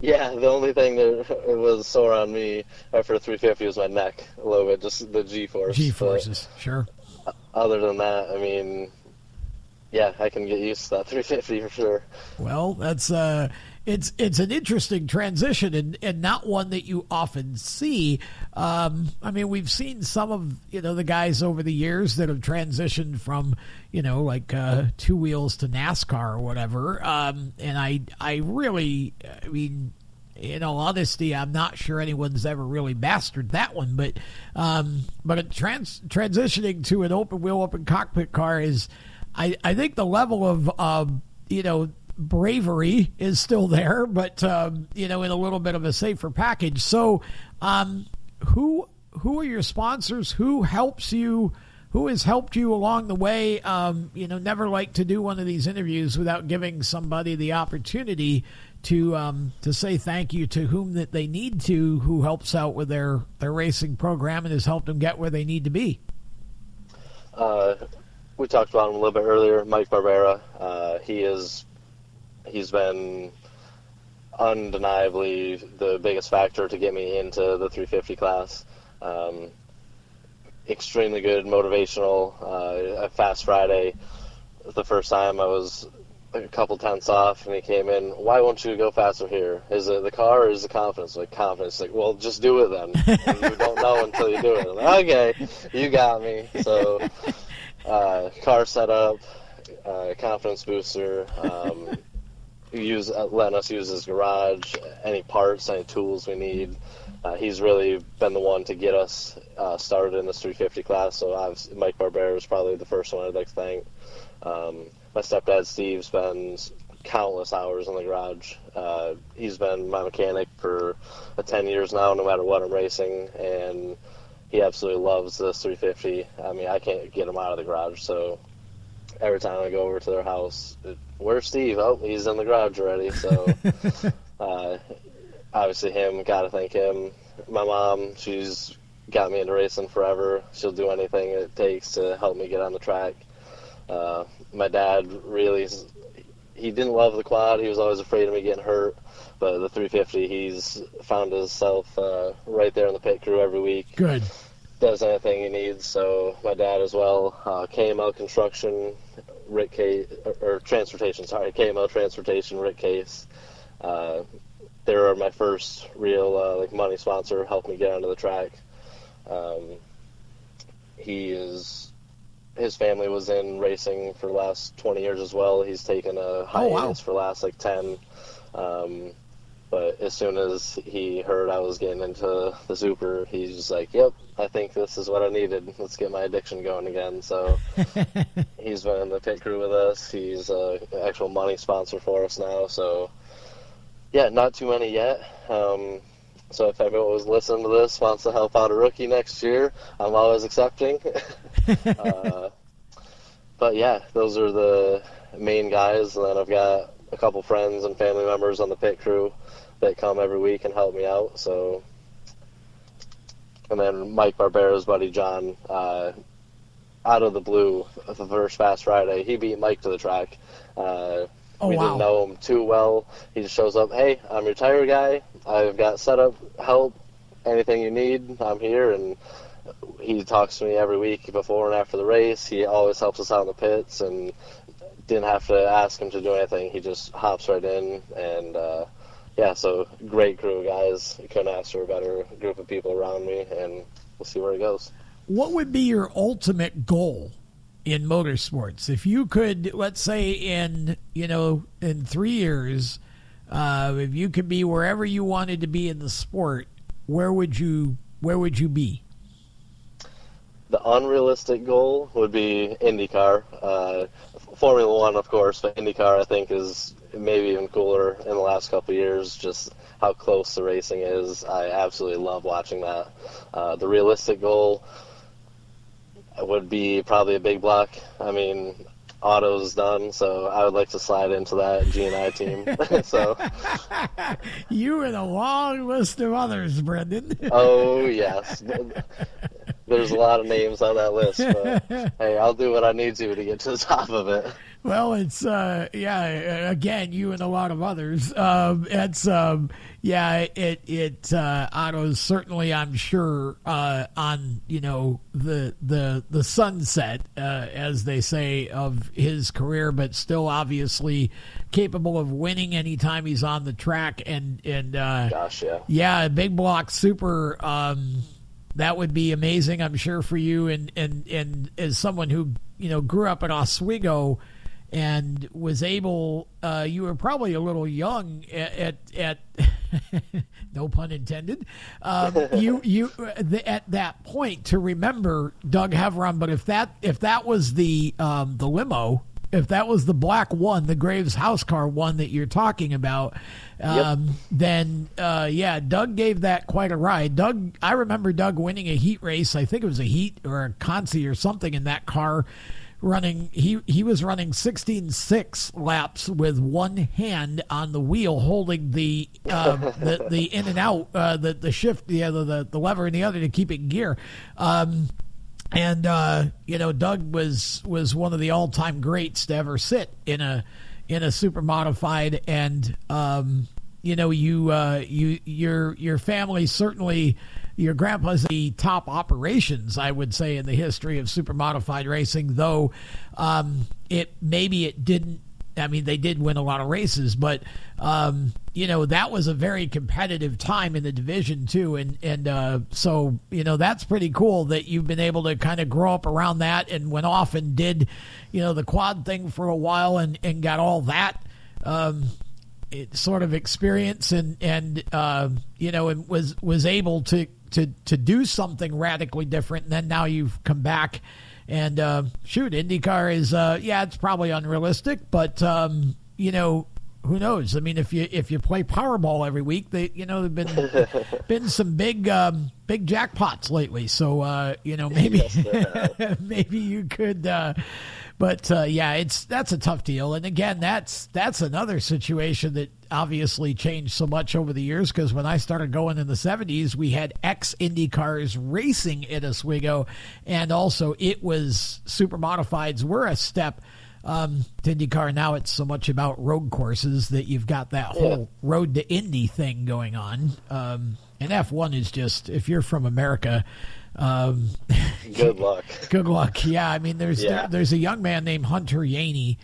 Yeah, the only thing that was sore on me after three fifty was my neck a little bit, just the G-force. G-forces, but sure. Other than that, I mean, yeah, I can get used to that three fifty for sure. Well, that's... uh. It's it's an interesting transition and, and not one that you often see. Um, I mean, we've seen some of, you know, the guys over the years that have transitioned from, you know, like uh, two wheels to NASCAR or whatever. Um, and I, I really, I mean, in all honesty, I'm not sure anyone's ever really mastered that one. But um, but trans- transitioning to an open wheel, open cockpit car is, I, I think the level of, uh, you know, bravery is still there, but um, you know, in a little bit of a safer package. So, um, who who are your sponsors? Who helps you? Who has helped you along the way? Um, you know, never like to do one of these interviews without giving somebody the opportunity to um, to say thank you to whom that they need to, who helps out with their their racing program and has helped them get where they need to be. Uh, we talked about him a little bit earlier, Mike Barbera. Uh, he is. He's been undeniably the biggest factor to get me into the three fifty class. Um, extremely good, motivational. Uh, at Fast Friday, the first time I was a couple tenths off, and he came in, why won't you go faster here? Is it the car or is it confidence? Like, confidence. Like, well, just do it then. You don't know until you do it. I'm like, okay, you got me. So, uh, car setup, uh, confidence booster, um, Use uh, letting us use his garage, any parts, any tools we need. Uh, he's really been the one to get us uh, started in this three fifty class. So obviously Mike Barbera is probably the first one I'd like to thank. Um, my stepdad Steve spends countless hours in the garage. Uh, he's been my mechanic for ten years now, no matter what I'm racing, and he absolutely loves this three fifty. I mean, I can't get him out of the garage, so every time I go over to their house, where's Steve? Oh, he's in the garage already. So, uh, obviously him, gotta thank him. My mom, she's got me into racing forever. She'll do anything it takes to help me get on the track. Uh, my dad really, he didn't love the quad. He was always afraid of me getting hurt. But the three fifty, he's found himself uh, right there in the pit crew every week. Good. Does anything he needs. So my dad as well, uh, K M L Construction, Rick Case, or, or Transportation, sorry, K M L Transportation, Rick Case. Uh, they were my first real uh, like money sponsor, helped me get onto the track. Um, he is... His family was in racing for the last twenty years as well. He's taken a hiatus oh, wow. for the last, like, ten. Um, but as soon as he heard I was getting into the Super, he's just like, yep, I think this is what I needed. Let's get my addiction going again. So he's been in the pit crew with us. He's an actual money sponsor for us now. So, yeah, not too many yet. Um, so if everyone who's listening to this wants to help out a rookie next year, I'm always accepting. uh, but yeah, those are the main guys, and then I've got a couple friends and family members on the pit crew that come every week and help me out. So, and then Mike Barbera's buddy John, uh, out of the blue, the first Fast Friday, he beat Mike to the track. Uh, oh, we wow. didn't know him too well. He just shows up. Hey, I'm your tire guy. I've got setup help. Anything you need, I'm here. And he talks to me every week before and after the race. He always helps us out in the pits, and didn't have to ask him to do anything. He just hops right in, and uh, yeah, so great crew, guys. You couldn't ask for a better group of people around me, and we'll see where it goes. What would be your ultimate goal in motorsports? If you could, let's say in, you know, in three years, uh, if you could be wherever you wanted to be in the sport, where would you, where would you be? The unrealistic goal would be IndyCar. Uh, Formula One, of course, but IndyCar, I think, is maybe even cooler in the last couple of years, just how close the racing is. I absolutely love watching that. Uh, the realistic goal would be probably a big block. I mean, Auto's done, so I would like to slide into that G and I team. So you and a long list of others, Brendan. Oh, yes. There's a lot of names on that list, but hey, I'll do what I need to to get to the top of it. Well, it's, uh, yeah, again, you and a lot of others. Um, it's, um, yeah, it, it, uh, Otto's certainly, I'm sure, uh, on, you know, the, the, the sunset, uh, as they say, of his career, but still obviously capable of winning anytime he's on the track. And, and, uh, gosh, yeah, yeah, big block super, um, that would be amazing, I'm sure, for you. And, and, and as someone who, you know, grew up in Oswego and was able, uh, you were probably a little young at, at, at no pun intended, um, you, you, th- at that point to remember Doug Heveron. But if that, if that was the, um, the limo, if that was the black one, the Graves house car one that you're talking about, um, yep. then, uh, yeah, Doug gave that quite a ride. Doug, I remember Doug winning a heat race. I think it was a heat or a Consi or something in that car running. He, he was running sixteen six laps with one hand on the wheel, holding the, uh, the, the in and out, uh, the, the shift, the other, the, the lever and the other to keep it in gear. Um, And, uh, you know, Doug was, was one of the all-time greats to ever sit in a, in a super modified. And, um, you know, you, uh, you, your, your family, certainly your grandpa's the top operations, I would say, in the history of super modified racing, though, um, it, maybe it didn't, I mean, they did win a lot of races, but, um, you know, that was a very competitive time in the division too. And, and, uh, so, you know, that's pretty cool that you've been able to kind of grow up around that and went off and did, you know, the quad thing for a while and, and got all that, um, it sort of experience and, and, uh, you know, and was, was able to, to, to do something radically different. And then now you've come back. And, uh, shoot, IndyCar is, uh, yeah, it's probably unrealistic, but, um, you know, who knows? I mean, if you, if you play Powerball every week, they, you know, there've been, been some big, um, big jackpots lately. So, uh, you know, maybe, yes, maybe you could, uh, but, uh, yeah, it's, that's a tough deal. And again, that's, that's another situation that obviously changed so much over the years, because when I started going in the seventies, we had ex-Indy cars racing in Oswego, and also it was super modifieds were a step um, to IndyCar. Now it's so much about road courses that you've got that whole road to Indy thing going on. Um, and F one is just, if you're from America... Um, good luck. Good luck. Yeah, I mean, there's yeah. there's a young man named Hunter Yaney,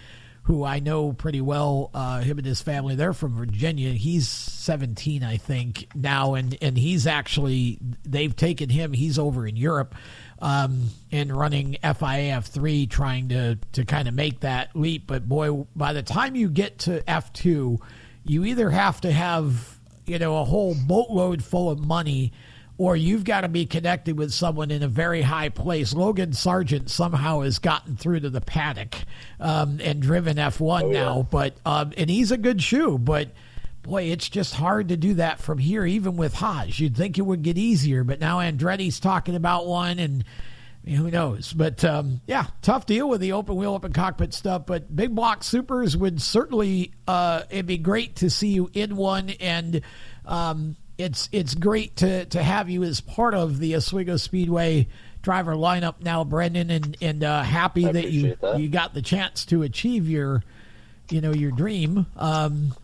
who I know pretty well. Uh, him and his family, they're from Virginia. He's seventeen, I think, now, and and he's actually they've taken him. He's over in Europe, um, and running F I A F three, trying to to kind of make that leap. But boy, by the time you get to F two, you either have to have you know a whole boatload full of money, or you've got to be connected with someone in a very high place. Logan Sargent somehow has gotten through to the paddock um, and driven F one oh, now. Yeah. But um, and he's a good shoe, but boy, it's just hard to do that from here, even with Haas. You'd think it would get easier, but now Andretti's talking about one, and who knows? But, um, yeah, tough deal with the open wheel, open cockpit stuff. But big block supers would certainly uh, – it'd be great to see you in one, and um, – It's it's great to, to have you as part of the Oswego Speedway driver lineup now, Brendan, and and uh, happy that you that. you got the chance to achieve your, you know, your dream um,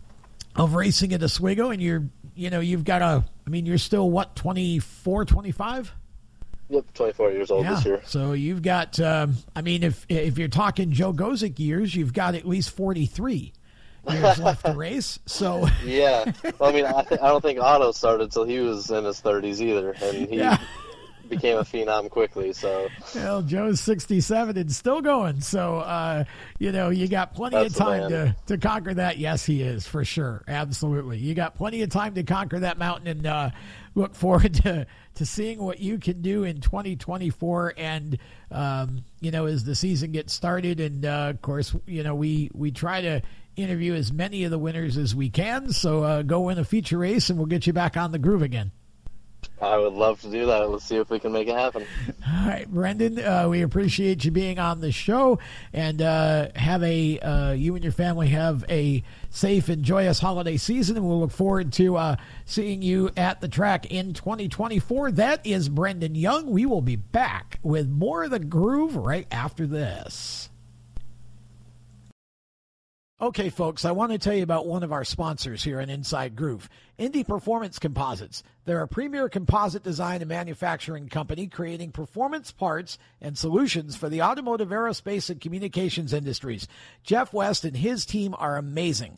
of racing at Oswego, and you're you know you've got a I mean you're still what twenty-four, twenty-five? Yep, twenty-four years old yeah. this year. So you've got um, I mean if if you're talking Joe Gozik years, you've got at least forty-three. Years left to race, so yeah. Well, I mean, I, th- I don't think Otto started till he was in his thirties either, and he yeah. became a phenom quickly. So, well, Joe's sixty-seven and still going. So, uh, you know, you got plenty That's of time to, to conquer that. Yes, he is for sure, absolutely. You got plenty of time to conquer that mountain, and uh, look forward to to seeing what you can do in twenty twenty-four and um, you know, as the season gets started. And uh, of course, you know, we we try to interview as many of the winners as we can, so uh, go win a feature race and we'll get you back on the groove again. I would love to do that. Let's see if we can make it happen. All right, Brendan, uh, we appreciate you being on the show, and uh, have a uh, you and your family have a safe and joyous holiday season, and we'll look forward to uh, seeing you at the track in twenty twenty-four. That is Brendan Young. We will be back with more of the groove right after this. Okay, folks, I want to tell you about one of our sponsors here on Inside Groove, Indy Performance Composites. They're a premier composite design and manufacturing company creating performance parts and solutions for the automotive, aerospace, and communications industries. Jeff West and his team are amazing.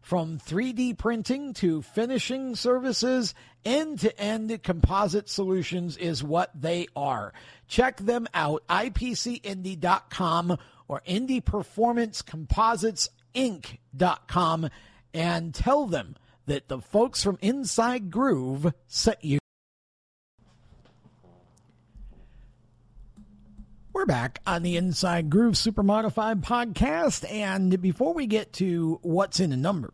from three D printing to finishing services. End-to-end composite solutions is what they are. Check them out, I P C Indy dot com or Indy Performance Composites Inc dot com, and tell them that the folks from Inside Groove sent you. We're back on the Inside Groove Super Modified podcast, and before we get to what's in a number,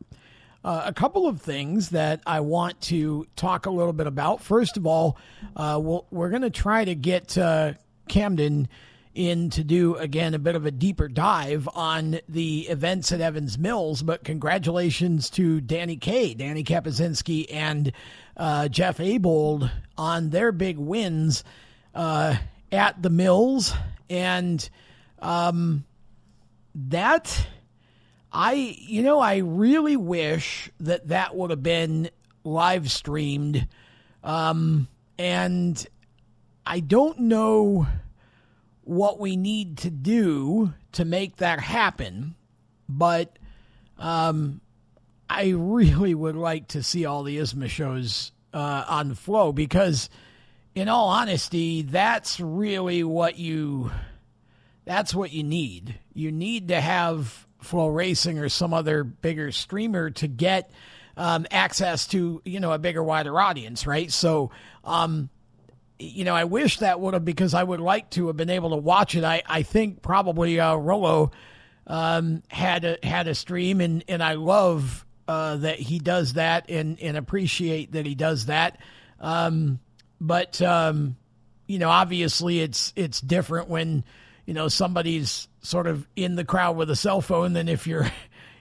uh, a couple of things that I want to talk a little bit about. First of all, uh, we'll, we're going to try to get uh, Camden in to do, again, a bit of a deeper dive on the events at Evans Mills, but congratulations to Danny Kaye, Danny Kapusinski, and uh, Jeff Abold on their big wins uh, at the Mills. And um, that, I, you know, I really wish that that would have been live streamed. Um, and I don't know what we need to do to make that happen, but um, I really would like to see all the ISMA shows uh, on the flow, because in all honesty, that's really what you, that's what you need. You need to have Flow Racing or some other bigger streamer to get um, access to, you know, a bigger, wider audience, right? So, um, you know, I wish that would have, because I would like to have been able to watch it. I, I think probably uh, Rolo um, had a, had a stream, and, and I love uh, that he does that, and, and appreciate that he does that. Um, but, um, you know, obviously it's it's different when, you know, somebody's sort of in the crowd with a cell phone than if you're,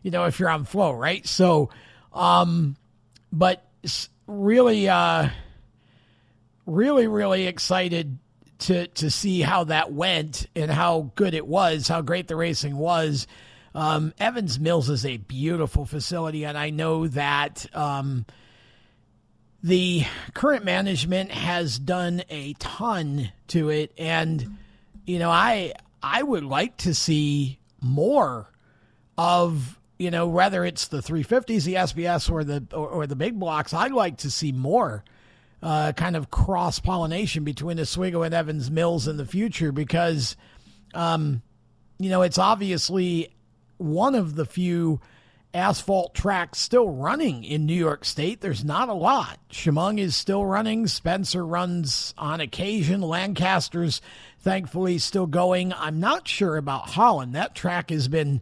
you know, if you're on flow, right? So, um, but really, uh, really, really excited to to see how that went and how good it was, how great the racing was. Um, Evans Mills is a beautiful facility, and I know that um, the current management has done a ton to it, and you know, I I would like to see more of, you know, whether it's the three fifties, the S B S, or the or, or the big blocks. I'd like to see more Uh, kind of cross-pollination between Oswego and Evans Mills in the future, because, um, you know, it's obviously one of the few asphalt tracks still running in New York State. There's not a lot. Chemung is still running. Spencer runs on occasion. Lancaster's thankfully still going. I'm not sure about Holland. That track has been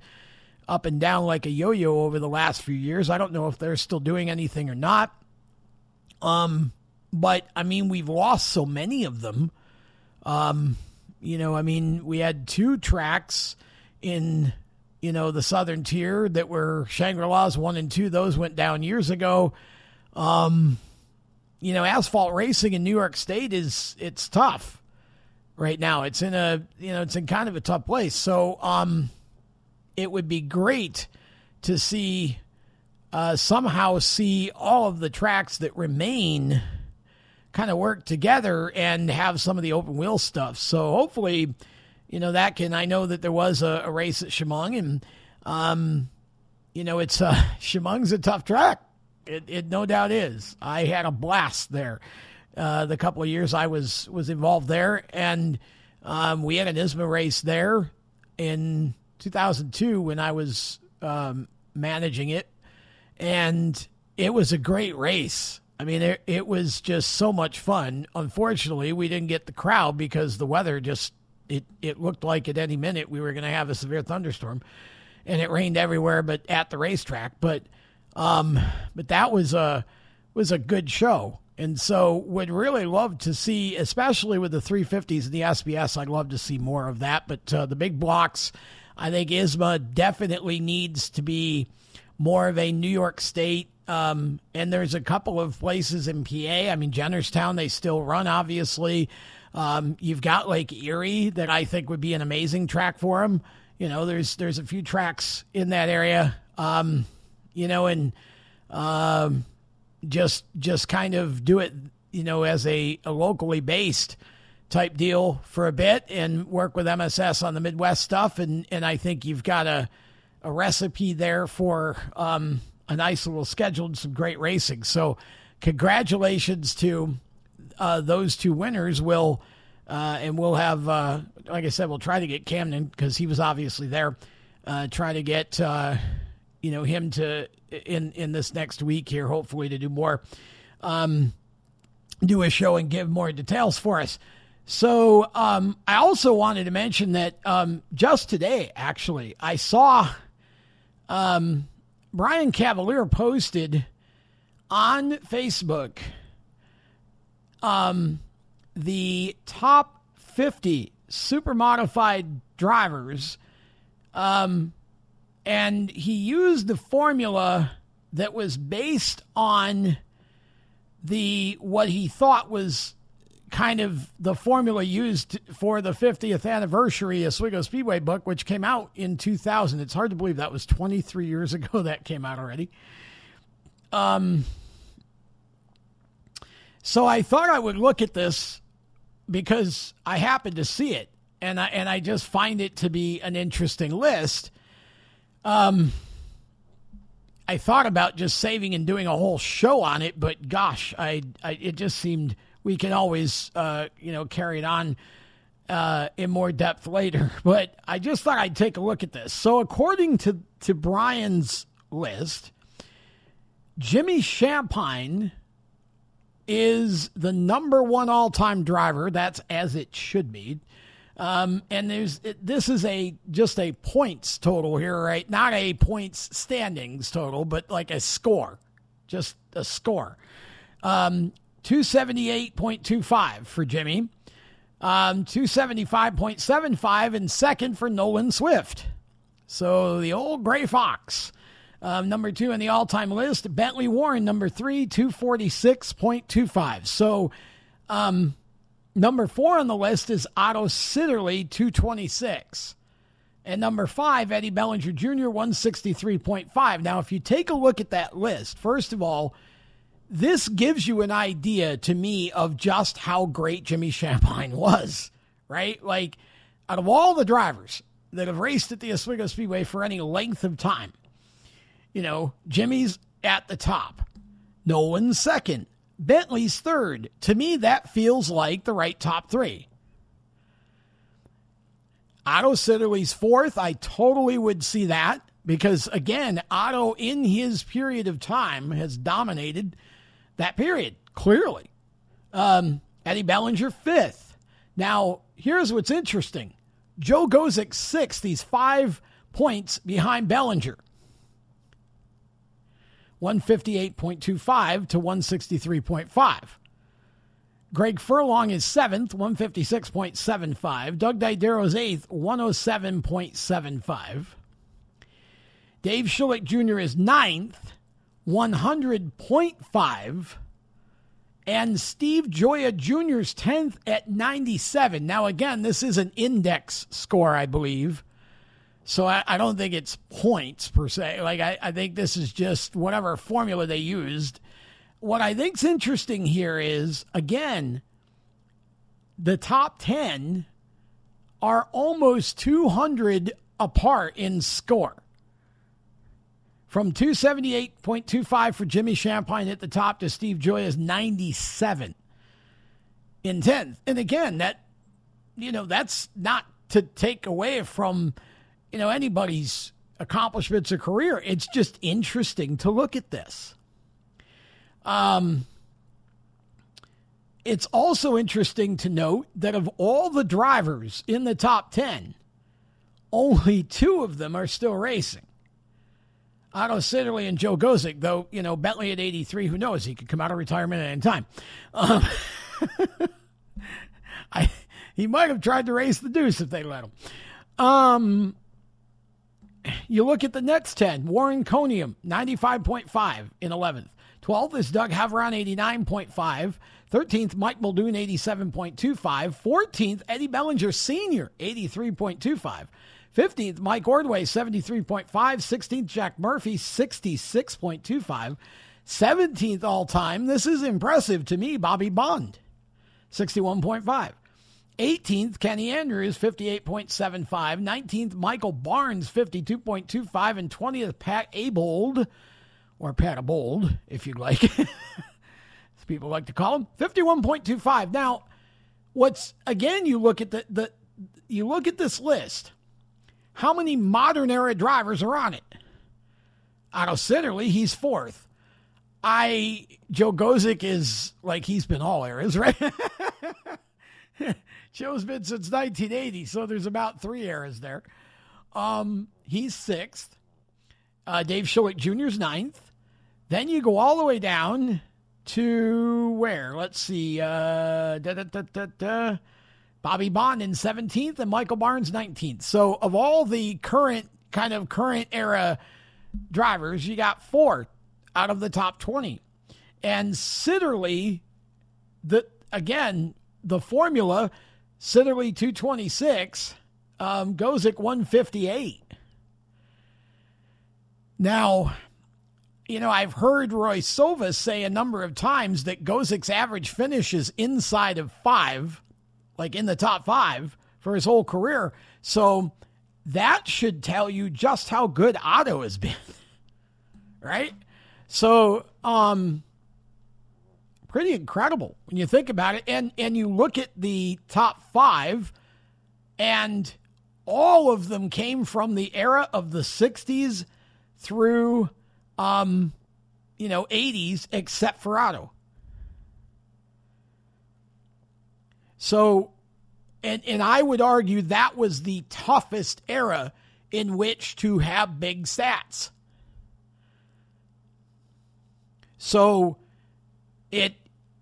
up and down like a yo-yo over the last few years. I don't know if they're still doing anything or not. Um... But, I mean, we've lost so many of them. Um, you know, I mean, we had two tracks in, you know, the southern tier that were Shangri-Las one and two. Those went down years ago. Um, you know, asphalt racing in New York State is, it's tough right now. It's in a, you know, it's in kind of a tough place. So um, it would be great to see, uh, somehow see all of the tracks that remain kind of work together and have some of the open wheel stuff. So hopefully, you know, that can, I know that there was a, a race at Chemung, and, um, you know, it's uh Chemung's a tough track. It, it no doubt is. I had a blast there. Uh, the couple of years I was, was involved there, and, um, we had an I S M A race there in two thousand two when I was, um, managing it, and it was a great race. I mean, it, it was just so much fun. Unfortunately, we didn't get the crowd because the weather just, it, it looked like at any minute we were going to have a severe thunderstorm, and it rained everywhere but at the racetrack. But um, but that was a, was a good show. And so would really love to see, especially with the three fifties and the S B S, I'd love to see more of that. But uh, the big blocks, I think I S M A definitely needs to be more of a New York State. Um, and there's a couple of places in P A. I mean, Jennerstown, they still run, obviously. Um, you've got Lake Erie that I think would be an amazing track for them. You know, there's there's a few tracks in that area, um, you know, and um, just just kind of do it, you know, as a, a locally based type deal for a bit and work with M S S on the Midwest stuff. And, and I think you've got a, a recipe there for um, – a nice little schedule and some great racing. So congratulations to uh, those two winners. We'll, uh, and we'll have, uh, like I said, we'll try to get Camden, because he was obviously there, uh, try to get, uh, you know, him to in, in this next week here, hopefully to do more, um, do a show and give more details for us. So um, I also wanted to mention that um, just today, actually, I saw um, Brian Cavalier posted on Facebook um, the top fifty super modified drivers, um, and he used the formula that was based on the what he thought was kind of the formula used for the fiftieth anniversary Oswego Speedway book, which came out in two thousand. It's hard to believe that was twenty-three years ago that came out already. Um, so I thought I would look at this because I happened to see it, and I, and I just find it to be an interesting list. Um, I thought about just saving and doing a whole show on it, but gosh, I, I it just seemed... We can always, uh, you know, carry it on uh, in more depth later. But I just thought I'd take a look at this. So according to, to Brian's list, Jimmy Shampine is the number one all-time driver. That's as it should be. Um, and there's this is a just a points total here, right? Not a points standings total, but like a score, just a score. Um, two seventy-eight point two five for Jimmy. Um, two seventy-five point seven five in second for Nolan Swift. So the old Gray Fox, um, number two in the all-time list. Bentley Warren, number three, two forty-six point two five. So um, number four on the list is Otto Sitterly, two twenty-six. And number five, Eddie Bellinger Junior, one sixty-three point five. Now, if you take a look at that list, first of all, this gives you an idea to me of just how great Jimmy Shampine was, right? Like, out of all the drivers that have raced at the Oswego Speedway for any length of time, you know, Jimmy's at the top. Nolan's second. Bentley's third. To me, that feels like the right top three. Otto Sitterly's fourth. I totally would see that because, again, Otto in his period of time has dominated that period, clearly. Um, Eddie Bellinger, fifth. Now, here's what's interesting. Joe Gozik, sixth. He's five points behind Bellinger. one fifty-eight point two five to one sixty-three point five. Greg Furlong is seventh, one fifty-six point seven five. Doug Didero is eighth, one oh seven point seven five. Dave Shullick Junior is ninth, one hundred point five, and Steve Joya Junior's tenth at ninety-seven. Now, again, this is an index score, I believe, so I, I don't think it's points per se. Like, I, I think this is just whatever formula they used. What I think's interesting here is, again, the top ten are almost two hundred apart in score. From two seventy-eight point two five for Jimmy Shampine at the top to Steve Joya's ninety-seven in tenth. And again, that, you know, that's not to take away from, you know, anybody's accomplishments or career. It's just interesting to look at this. Um, it's also interesting to note that of all the drivers in the top ten, only two of them are still racing. Otto Sitterly and Joe Gozik, though, you know, Bentley at eighty-three, who knows? He could come out of retirement at any time. Um, I, he might have tried to race the deuce if they let him. Um, you look at the next ten. Warren Conium, ninety-five point five in eleventh. twelfth is Doug Heveron, eighty-nine point five. thirteenth, Mike Muldoon, eighty-seven point two five. fourteenth, Eddie Bellinger Senior, eighty-three point two five. fifteenth, Mike Ordway, seventy-three point five. sixteenth, Jack Murphy, sixty-six point two five. seventeenth all-time, this is impressive to me, Bobby Bond, sixty-one point five. eighteenth, Kenny Andrews, fifty-eight point seven five. nineteenth, Michael Barnes, fifty-two point two five. And twentieth, Pat Abold, or Pat Abold, if you'd like, as people like to call him, fifty-one point two five. Now, what's, again, you look at the, the you look at this list. How many modern-era drivers are on it? Otto Sitterly, he's fourth. I, Joe Gozik is, like, he's been all eras, right? Joe's been since nineteen eighty, so there's about three eras there. Um, he's sixth. Uh, Dave Shullick Junior's ninth. Then you go all the way down to where? Let's see. Uh, da, da, da, da, da. Bobby Bond in seventeenth and Michael Barnes nineteenth. So of all the current kind of current era drivers, you got four out of the top twenty. And Sitterly, the, again, the formula, Sitterly two twenty-six, um, Gozik one fifty-eight. Now, you know, I've heard Roy Sova say a number of times that Gozik's average finish is inside of five, like in the top five for his whole career. So that should tell you just how good Otto has been, right? So um, pretty incredible when you think about it. And, and you look at the top five, and all of them came from the era of the sixties through, um, you know, eighties except for Otto. So, and and I would argue that was the toughest era in which to have big stats. So it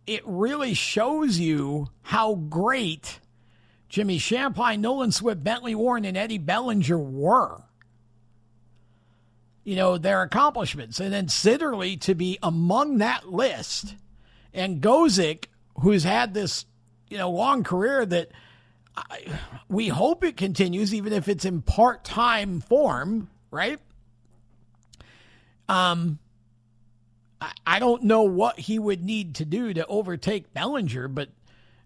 it really shows you how great Jimmy Shampine, Nolan Swift, Bentley Warren, and Eddie Bellinger were. You know, their accomplishments. And then Sitterly to be among that list. And Gozik, who's had this, you know, long career that I, we hope it continues, even if it's in part-time form, right? Um, I, I don't know what he would need to do to overtake Bellinger, but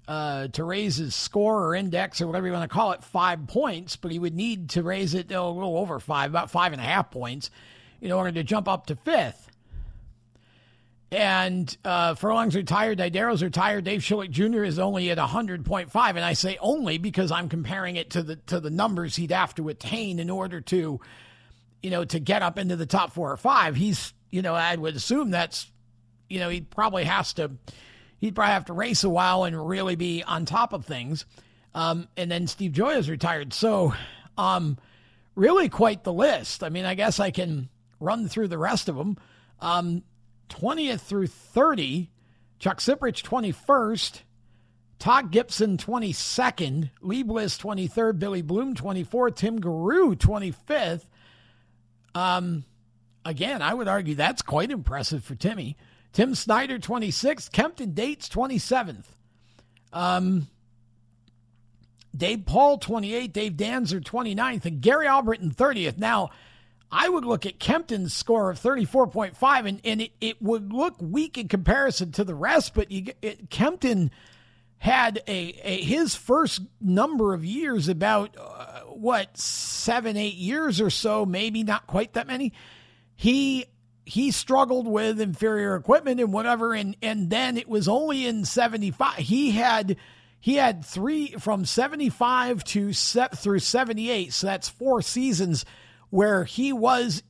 uh, to raise his score or index or whatever you want to call it, five points, but he would need to raise it a little over five, about five and a half points in order to jump up to fifth. And uh, Furlong's retired, Nidero's retired, Dave Shullick Junior is only at one hundred point five, and I say only because I'm comparing it to the to the numbers he'd have to attain in order to, you know, to get up into the top four or five. He's, you know, I would assume that's, you know, he probably has to, he'd probably have to race a while and really be on top of things. Um, and then Steve Joya's retired, so um, really quite the list. I mean, I guess I can run through the rest of them. Um, twentieth through thirty, Chuck Siprich twenty-first, Todd Gibson twenty-second, Lee Bliss twenty-third, Billy Bloom twenty-fourth, Tim Guru twenty-fifth. Um, again, I would argue that's quite impressive for Timmy. Tim Snyder twenty-sixth, Kempton Dates twenty-seventh. Um, Dave Paul twenty-eighth, Dave Danzer twenty-ninth, and Gary Albritton thirtieth. Now, I would look at Kempton's score of thirty-four point five, and, and it, it would look weak in comparison to the rest, but you, it, Kempton had a, a his first number of years, about, uh, what, seven, eight years or so, maybe not quite that many. He he struggled with inferior equipment and whatever, and, and then it was only in seventy-five. He had, he had three, from seventy-five to set through seventy-eight, so that's four seasons where he was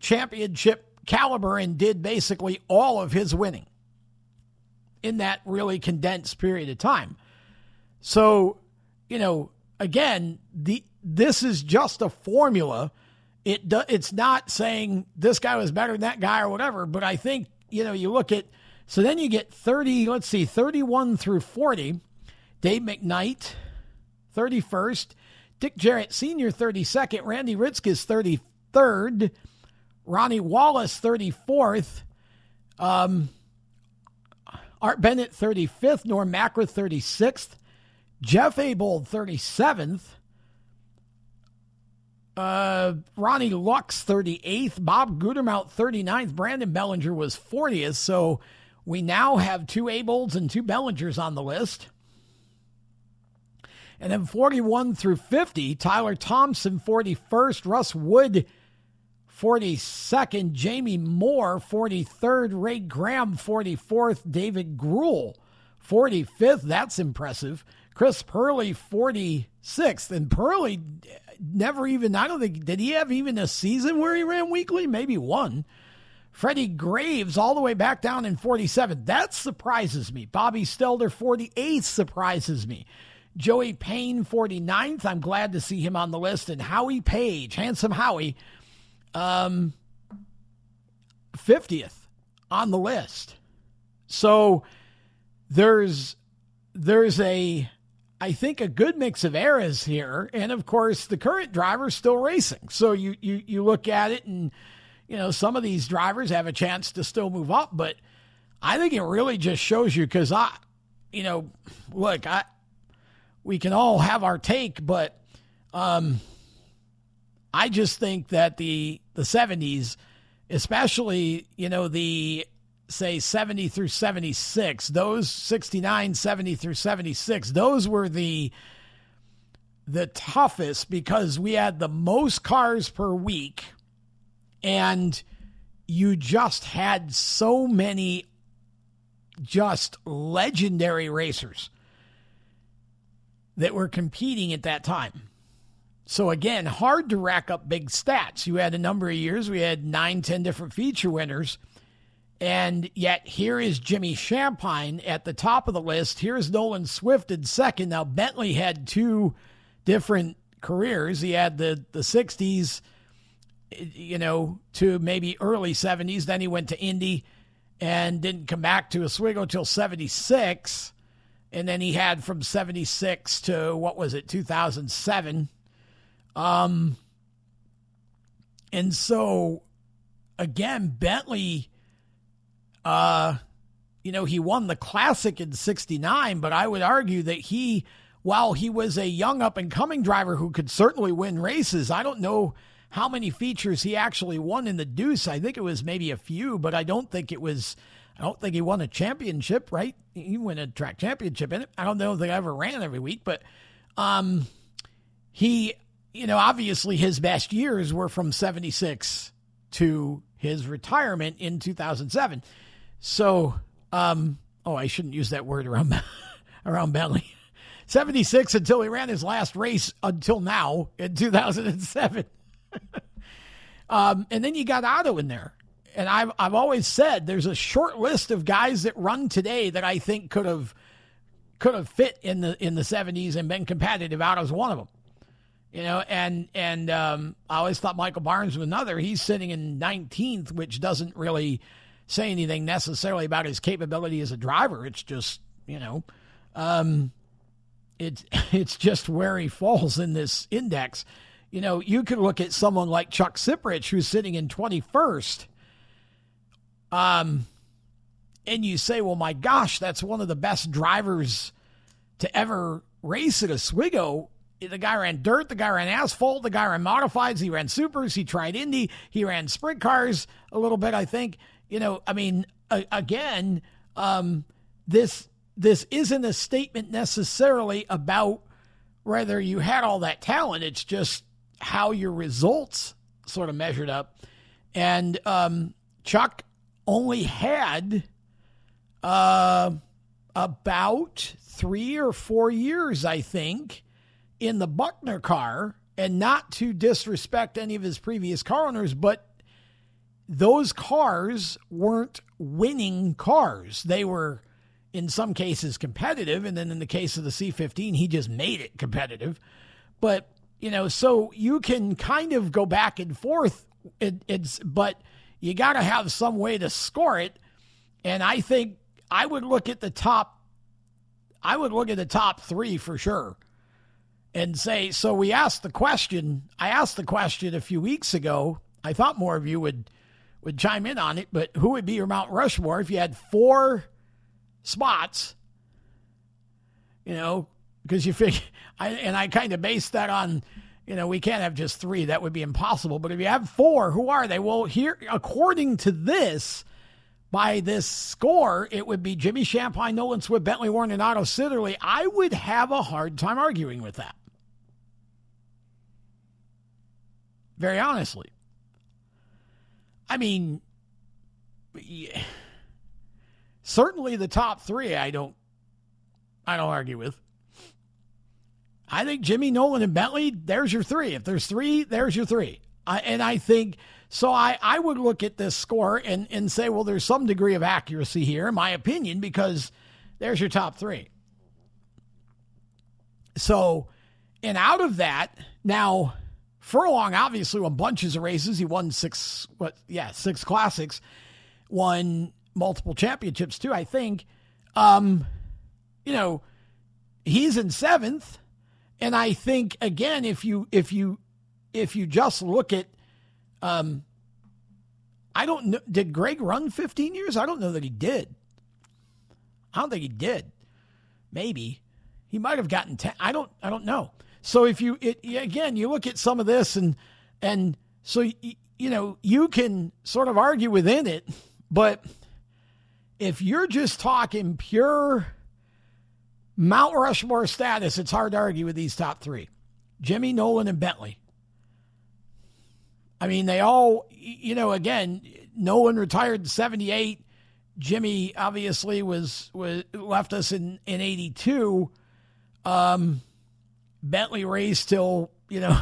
championship caliber and did basically all of his winning in that really condensed period of time. So, you know, again, the this is just a formula. It do, it's not saying this guy was better than that guy or whatever, but I think, you know, you look at, so then you get thirty, let's see, thirty-one through forty, Dave McKnight, thirty-first, Dick Jarrett Senior, thirty-second. Randy Ritzkus, thirty-third. Ronnie Wallace, thirty-fourth. Um, Art Bennett, thirty-fifth. Norm Macra, thirty-sixth. Jeff Abold, thirty-seventh. Uh, Ronnie Lux, thirty-eighth. Bob Gudermount, thirty-ninth. Brandon Bellinger was fortieth. So we now have two Abolds and two Bellingers on the list. And then forty-one through fifty, Tyler Thompson, forty-first, Russ Wood, forty-second, Jamie Moore, forty-third, Ray Graham, forty-fourth, David Gruhl, forty-fifth, that's impressive, Chris Purley, forty-sixth, and Purley never even, I don't think, did he have even a season where he ran weekly? Maybe one. Freddie Graves all the way back down in forty-seventh, that surprises me. Bobby Stelter, forty-eighth, surprises me. Joey Payne, forty-ninth. I'm glad to see him on the list. And Howie Page, Handsome Howie, um, fiftieth on the list. So there's, there's a, I think, a good mix of eras here. And, of course, the current driver's still racing. So you, you, you look at it and, you know, some of these drivers have a chance to still move up. But I think it really just shows you because, I, you know, look, I, we can all have our take, but um, I just think that the the seventies, especially, you know, the, say, seventy through seventy-six, those sixty-nine, seventy through seventy-six, those were the the toughest because we had the most cars per week, and you just had so many just legendary racers that were competing at that time. So again, hard to rack up big stats. You had a number of years, we had nine, ten different feature winners, And yet here is Jimmy Shampine at the top of the list. Here's Nolan Swift in second. Now, Bentley had two different careers. He had the, the sixties, you know, to maybe early seventies. Then he went to Indy and didn't come back to Oswego till seventy-six. And then he had from seventy-six to, what was it, two thousand seven. Um, and so, again, Bentley... Uh, you know, he won the Classic in sixty-nine, but I would argue that he, while he was a young up-and-coming driver who could certainly win races, I don't know how many features he actually won in the Deuce. I think it was maybe a few, but I don't think it was, I don't think he won a championship, right? He won a track championship in it. I don't know if they ever ran every week, but um, he, you know, obviously his best years were from seventy-six to his retirement in two thousand seven. So, um, oh, I shouldn't use that word around, around Bentley. seventy-six until he ran his last race until now in two thousand seven. um, and then you got Otto in there. And I've, I've always said there's a short list of guys that run today that I think could have, could have fit in the, in the seventies and been competitive. Otto's one of them, you know, and, and, um, I always thought Michael Barnes was another. He's sitting in nineteenth, which doesn't really say anything necessarily about his capability as a driver. It's just, you know, um, it's, it's just where he falls in this index. You know, you could look at someone like Chuck Siprich, who's sitting in twenty-first. Um, and you say, well, my gosh, that's one of the best drivers to ever race at Oswego. The guy ran dirt, the guy ran asphalt, the guy ran modifieds, he ran supers, he tried Indy, he ran sprint cars a little bit, I think. You know, I mean, again, um, this this isn't a statement necessarily about whether you had all that talent. It's just how your results sort of measured up. And um, Chuck only had uh, about three or four years, I think, in the Buckner car. And not to disrespect any of his previous car owners, but those cars weren't winning cars. They were, in some cases, competitive. And then in the case of the C fifteen, he just made it competitive. But, you know, so you can kind of go back and forth. It, it's, but you got to have some way to score it. And I think I would look at the top, I would look at the top three for sure and say, so we asked the question, I asked the question a few weeks ago. I thought more of you would, would chime in on it, but who would be your Mount Rushmore if you had four spots, you know, because you figure, I, and I kind of based that on, you know, we can't have just three. That would be impossible. But if you have four, who are they? Well, here, according to this, by this score, it would be Jimmy Shampine, Nolan Swift, Bentley Warren, and Otto Sitterly. I would have a hard time arguing with that, very honestly. I mean, yeah, certainly the top three, I don't, I don't argue with. I think Jimmy, Nolan, and Bentley, there's your three. If there's three, there's your three. I, and I think, so I, I would look at this score and, and say, well, there's some degree of accuracy here, in my opinion, because there's your top three. So, and out of that, now... Furlong obviously won bunches of races. He won six, what? Yeah, six classics, won multiple championships too, I think. Um, you know, he's in seventh, and I think again, if you if you if you just look at, um, I don't know, did Greg run fifteen years? I don't know that he did. I don't think he did. Maybe he might have gotten ten. I don't. I don't know. So if you, it, again, you look at some of this and, and so, you, you know, you can sort of argue within it, but if you're just talking pure Mount Rushmore status, it's hard to argue with these top three, Jimmy, Nolan, and Bentley. I mean, they all, you know, again, Nolan retired in seventy-eight. Jimmy obviously was, was left us in, in eighty-two. Um, Bentley raced till, you know,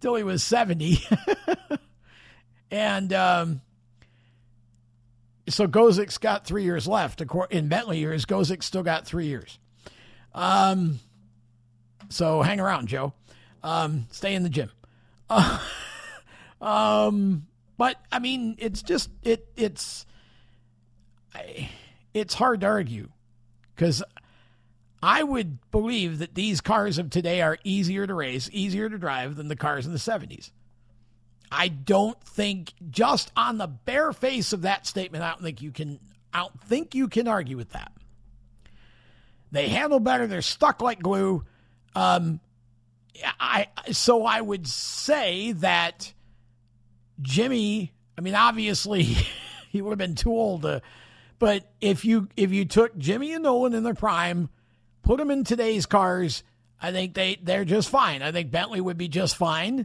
till he was seventy. And, um, So Gozik's got three years left. In Bentley years, Gozik still got three years. Um, so hang around, Joe. Um, stay in the gym. Uh, um, but I mean, it's just it it's it's hard to argue because I would believe that these cars of today are easier to race, easier to drive than the cars in the seventies. I don't think, just on the bare face of that statement, I don't think you can, I don't think you can argue with that. They handle better. They're stuck like glue. Um, I so I would say that Jimmy. I mean, obviously, he would have been too old. To, but if you if you took Jimmy and Nolan in their prime, put them in today's cars, I think they they're just fine. I think Bentley would be just fine.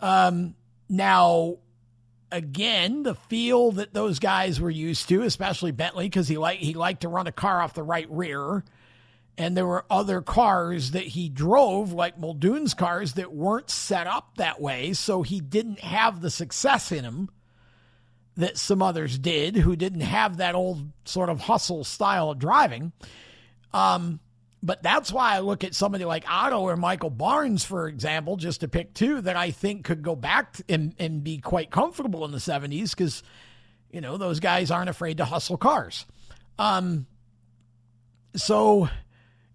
Um, Now, again, the feel that those guys were used to, especially Bentley, because he liked, he liked to run a car off the right rear. And there were other cars that he drove, like Muldoon's cars, that weren't set up that way. So he didn't have the success in him that some others did, who didn't have that old sort of hustle style of driving. Um, but that's why I look at somebody like Otto or Michael Barnes, for example, just to pick two that I think could go back and, and be quite comfortable in the seventies because, you know, those guys aren't afraid to hustle cars. Um, so,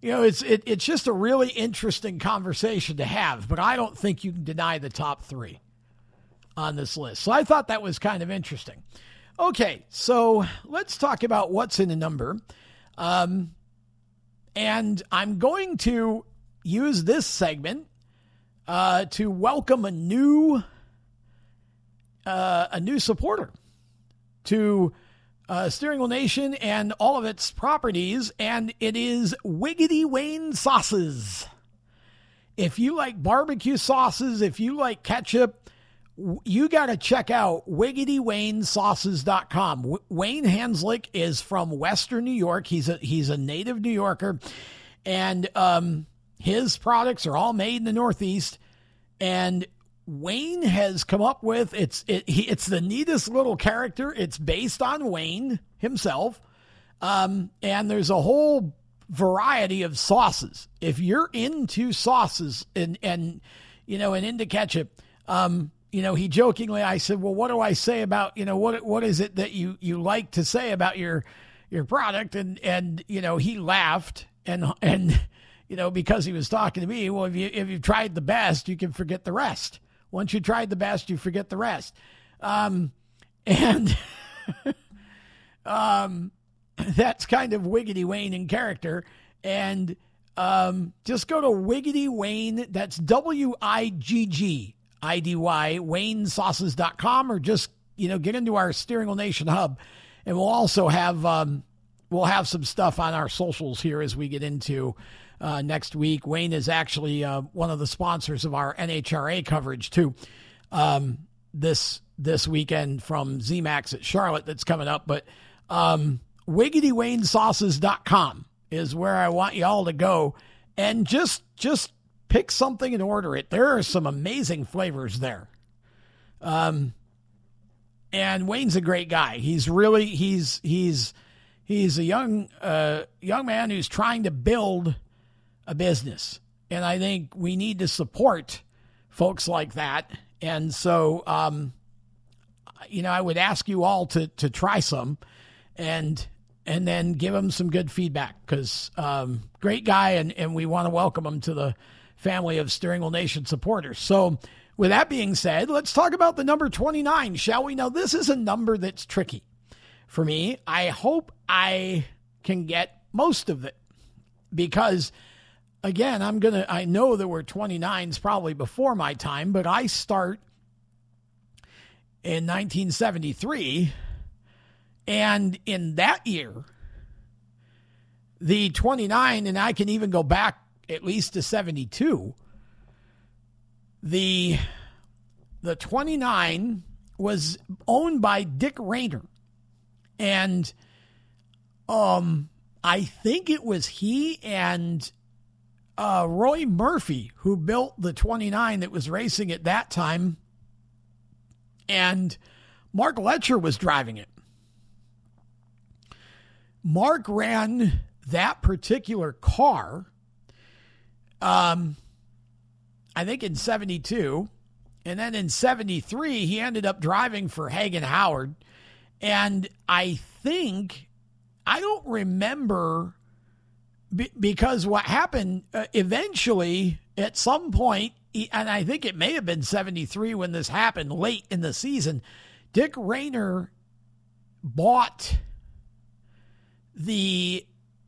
you know, it's it, it's just a really interesting conversation to have, but I don't think you can deny the top three on this list. So I thought that was kind of interesting. Okay, so let's talk about what's in a number. Um And I'm going to use this segment uh, to welcome a new uh, a new supporter to uh, Steering Wheel Nation and all of its properties, and it is Wiggity Wayne Sauces. If you like barbecue sauces, if you like ketchup, you got to check out wiggity wayne sauces dot com. W- Wayne Hanslick is from Western New York. He's a he's a native New Yorker, and um, his products are all made in the Northeast. And Wayne has come up with it's it, he, it's the neatest little character. It's based on Wayne himself, um, and there's a whole variety of sauces. If you're into sauces and and you know and into ketchup. Um, You know, he jokingly, I said, well, what do I say about, you know, what what is it that you, you like to say about your your product? And, and you know, he laughed and, and you know, because he was talking to me, well, if, you, if you've tried the best, you can forget the rest. Once you tried the best, you forget the rest. Um, and um, that's kind of Wiggity Wayne in character. And um, just go to Wiggity Wayne, that's W I G G. I D Y, Wayne Sauces dot com, or just, you know, get into our Steering Wheel Nation hub. And we'll also have, um, we'll have some stuff on our socials here as we get into uh, next week. Wayne is actually uh, one of the sponsors of our N H R A coverage too. Um, this, this weekend from Z-Max at Charlotte that's coming up, but um, Wiggity Wayne Sauces dot com is where I want y'all to go. And just, just, pick something and order it. There are some amazing flavors there. Um, and Wayne's a great guy. He's really, he's, he's, he's a young, uh, young man who's trying to build a business. And I think we need to support folks like that. And so, um, you know, I would ask you all to, to try some and, and then give him some good feedback because, um, great guy. And, and we want to welcome him to the family of Steering Wheel Nation supporters. So with that being said, let's talk about the number twenty-nine, shall we? Now, this is a number that's tricky for me. I hope I can get most of it because, again, I'm going to, I know there were twenty-nines probably before my time, but I start in nineteen seventy-three. And in that year, the twenty-nine, and I can even go back at least to seventy-two, the the twenty-nine was owned by Dick Rayner. And um, I think it was he and uh, Roy Murphy who built the twenty-nine that was racing at that time. And Mark Letcher was driving it. Mark ran that particular car, um, I think in seventy-two. And then in seventy-three, he ended up driving for Hagen Howard. And I think, I don't remember, b- because what happened uh, eventually at some point, and I think it may have been seventy-three when this happened late in the season, Dick Rayner bought the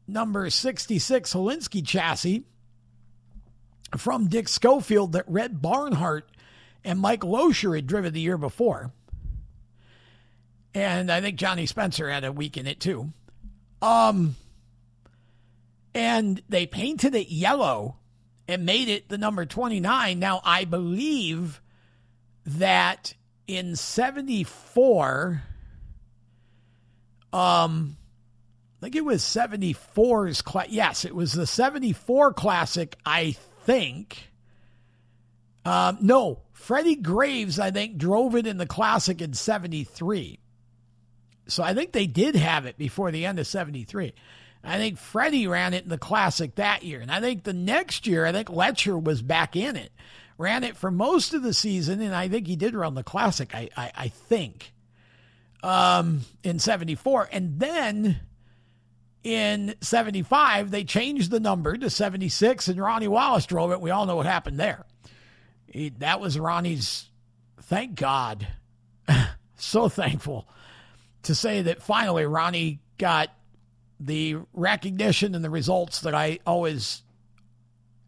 number sixty-six Holinsky chassis from Dick Schofield that Red Barnhart and Mike Loescher had driven the year before. And I think Johnny Spencer had a week in it too. Um, and they painted it yellow and made it the number twenty-nine. Now, I believe that in seventy-four, um, I think it was seventy-four's class. Yes, it was the seventy-four Classic, I think. Um, no, Freddie Graves, I think, drove it in the Classic in seventy-three. So I think they did have it before the end of seventy-three. I think Freddie ran it in the Classic that year. And I think the next year, I think Letcher was back in it, ran it for most of the season. And I think he did run the Classic, I I, I think, um, in seventy-four. And then in seventy-five, they changed the number to seventy-six, and Ronnie Wallace drove it. We all know what happened there. He, that was Ronnie's, thank God, so thankful to say that finally Ronnie got the recognition and the results that I always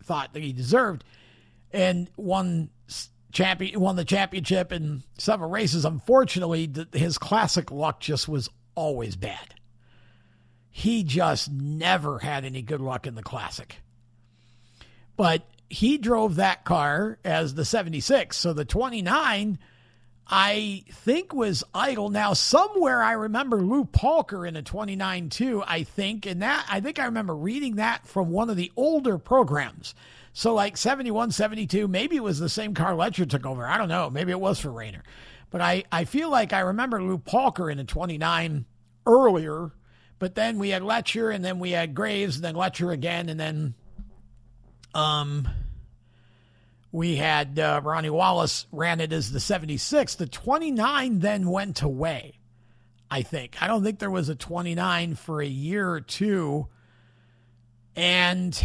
thought that he deserved, and won champion won the championship in several races. Unfortunately, his classic luck just was always bad. He just never had any good luck in the classic. But he drove that car as the seventy-six. So the twenty-nine, I think, was idle. Now, somewhere I remember Lou Palker in a twenty-nine too, I think. And that, I think I remember reading that from one of the older programs. So like seventy-one, seventy-two, maybe it was the same car Letcher took over. I don't know. Maybe it was for Rayner. But I, I feel like I remember Lou Palker in a twenty-nine earlier. But then we had Letcher, and then we had Graves, and then Letcher again, and then um. We had uh, Ronnie Wallace ran it as the seventy-six. The twenty-nine then went away, I think. I don't think there was a twenty-nine for a year or two. And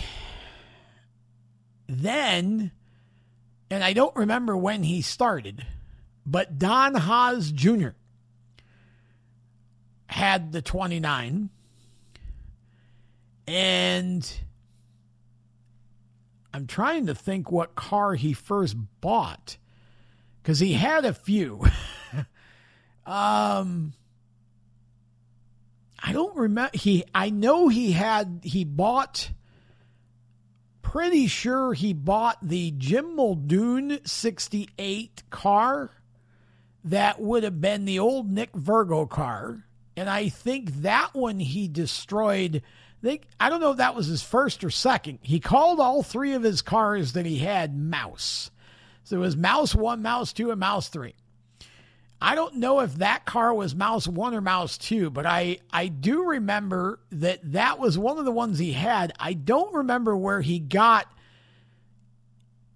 then, and I don't remember when he started, but Don Haas Junior had the twenty-nine. And I'm trying to think what car he first bought, because he had a few. um, I don't remember. He, I know he had, he bought, pretty sure he bought the Jim Muldoon sixty-eight car. That would have been the old Nick Virgo car. And I think that one he destroyed. They, I don't know if that was his first or second. He called all three of his cars that he had Mouse. So it was Mouse one, Mouse two, and Mouse three. I don't know if that car was Mouse one or Mouse two, but I, I do remember that that was one of the ones he had. I don't remember where he got.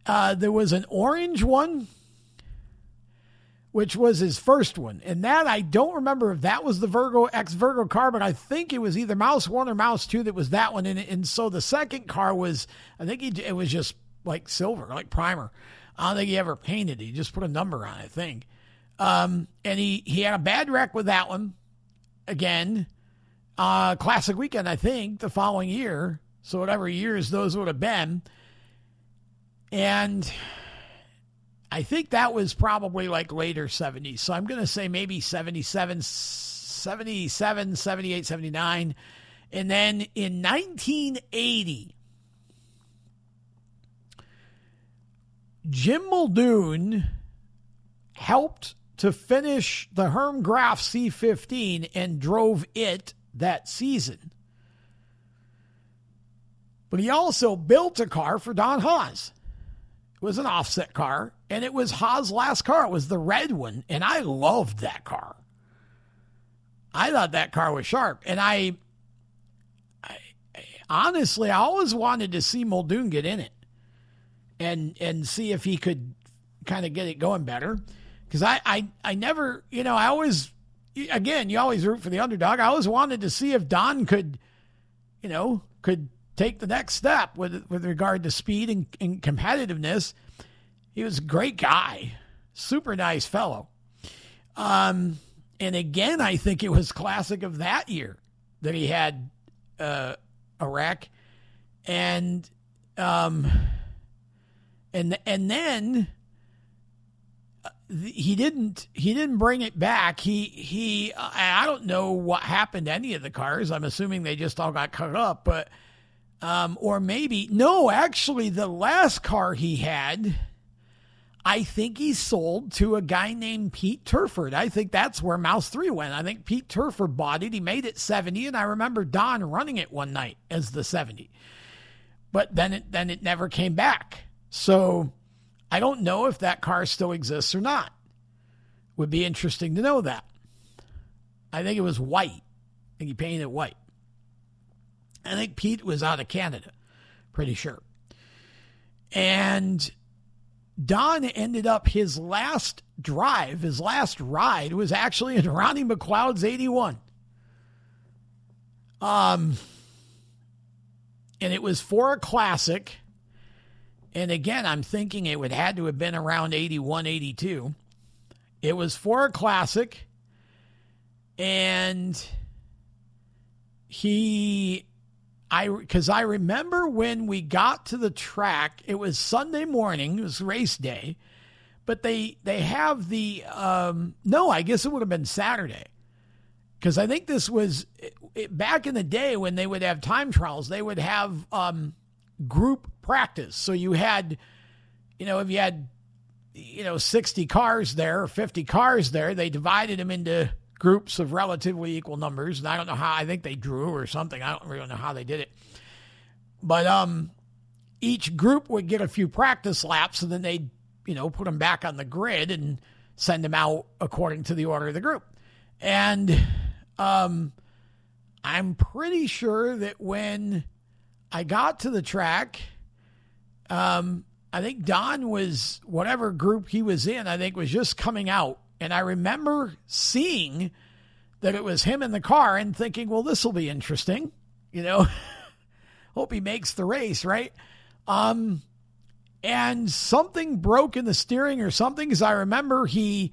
Uh, there was an orange one, which was his first one. And that, I don't remember if that was the Virgo X Virgo car, but I think it was either Mouse one or Mouse two that was that one. And, and so the second car was, I think he, it was just like silver, like primer. I don't think he ever painted it. He just put a number on it, I think. Um, and he, he had a bad wreck with that one again. Uh, classic weekend, I think, the following year. So whatever years those would have been. And I think that was probably like later seventies. So I'm going to say maybe seventy-seven, seventy-eight, seventy-nine. And then in nineteen eighty, Jim Muldoon helped to finish the Herm Graf C fifteen and drove it that season. But he also built a car for Don Haas. Was an offset car, and it was Haas' last car. It was the red one, and I loved that car. I thought that car was sharp, and I honestly, I always wanted to see Muldoon get in it and and see if he could kind of get it going better. Because I, I, I never, you know, I always, again, you always root for the underdog. I always wanted to see if Don could, you know, could take the next step with with regard to speed and, and competitiveness. He was a great guy, super nice fellow. Um, and again, I think it was classic of that year that he had uh, a wreck. And, um, and, and then... He didn't. He didn't bring it back. He he. Uh, I don't know what happened to any of the cars. I'm assuming they just all got cut up. But um, or maybe no. Actually, the last car he had, I think he sold to a guy named Pete Turford. I think that's where Mouse Three went. I think Pete Turford bought it. He made it seventy, and I remember Don running it one night as the seventy. But then it then it never came back. So. I don't know if that car still exists or not. Would be interesting to know that. I think it was white. I think he painted it white. I think Pete was out of Canada, pretty sure. And Don ended up his last drive, his last ride was actually in Ronnie McLeod's eighty-one. Um, and it was for a classic. And again, I'm thinking it would had to have been around eighty-one, eighty-two. It was for a classic. And he, I, because I remember when we got to the track, it was Sunday morning, it was race day, but they, they have the, um, no, I guess it would have been Saturday. Because I think this was it, it, back in the day when they would have time trials, they would have, um, group practice. So you had, you know, if you had, you know, sixty cars there, or fifty cars there, they divided them into groups of relatively equal numbers. And I don't know how, I think they drew or something. I don't really know how they did it. But um, each group would get a few practice laps and then they'd, you know, put them back on the grid and send them out according to the order of the group. And um, I'm pretty sure that when I got to the track, um, I think Don was, whatever group he was in, I think was just coming out. And I remember seeing that it was him in the car and thinking, well, this will be interesting. You know, hope he makes the race, right? Um, and something broke in the steering or something, because I remember he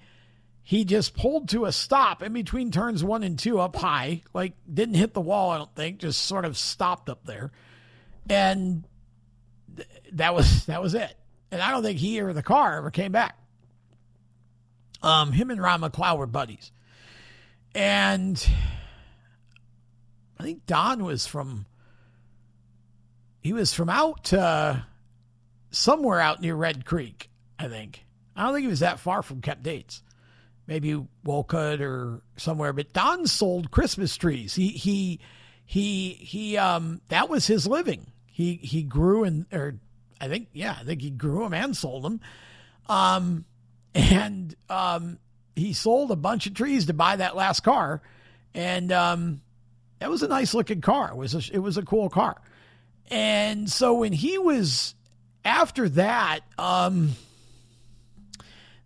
he just pulled to a stop in between turns one and two up high, like didn't hit the wall, I don't think, just sort of stopped up there. And th- that was that was it. And I don't think he or the car ever came back. Um, him and Ron McLeod were buddies. And I think Don was from, he was from out uh, somewhere out near Red Creek, I think. I don't think he was that far from Cap Dates. Maybe Wolcott or somewhere. But Don sold Christmas trees. He, he, he, he, um, that was his living. He, he grew and, or I think, yeah, I think he grew them and sold them. Um, and, um, he sold a bunch of trees to buy that last car. And, um, that was a nice looking car. It was a, it was a cool car. And so when he was after that, um,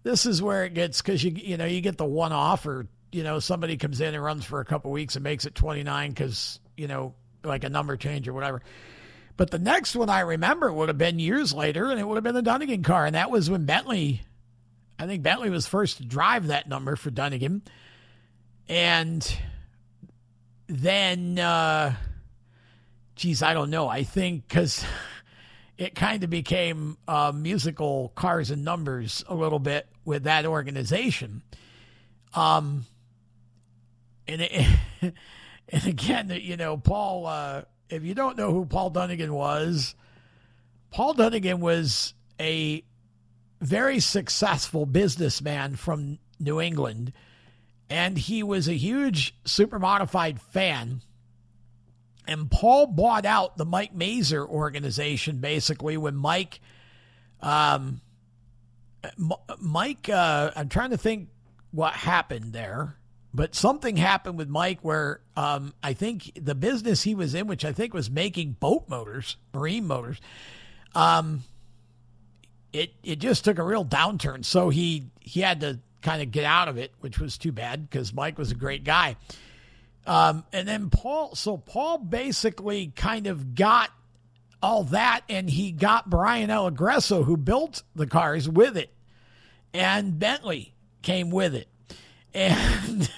this is where it gets, cause you, you know, you get the one off or, you know, somebody comes in and runs for a couple of weeks and makes it twenty-nine because, you know, like a number change or whatever. But the next one I remember would have been years later, and it would have been the Dunnigan car. And that was when Bentley, I think Bentley was first to drive that number for Dunnigan. And then, uh, geez, I don't know. I think because it kind of became uh, musical cars and numbers a little bit with that organization. Um, And, it, and again, you know, Paul, uh, if you don't know who Paul Dunnigan was, Paul Dunnigan was a very successful businessman from New England. And he was a huge Supermodified fan. And Paul bought out the Mike Mazer organization, basically, when Mike, um, M- Mike, uh, I'm trying to think what happened there. But something happened with Mike where um, I think the business he was in, which I think was making boat motors, marine motors, um, it it just took a real downturn. So he, he had to kind of get out of it, which was too bad because Mike was a great guy. Um, and then Paul, so Paul basically kind of got all that, and he got Brian L. Agresso, who built the cars, with it. And Bentley came with it. And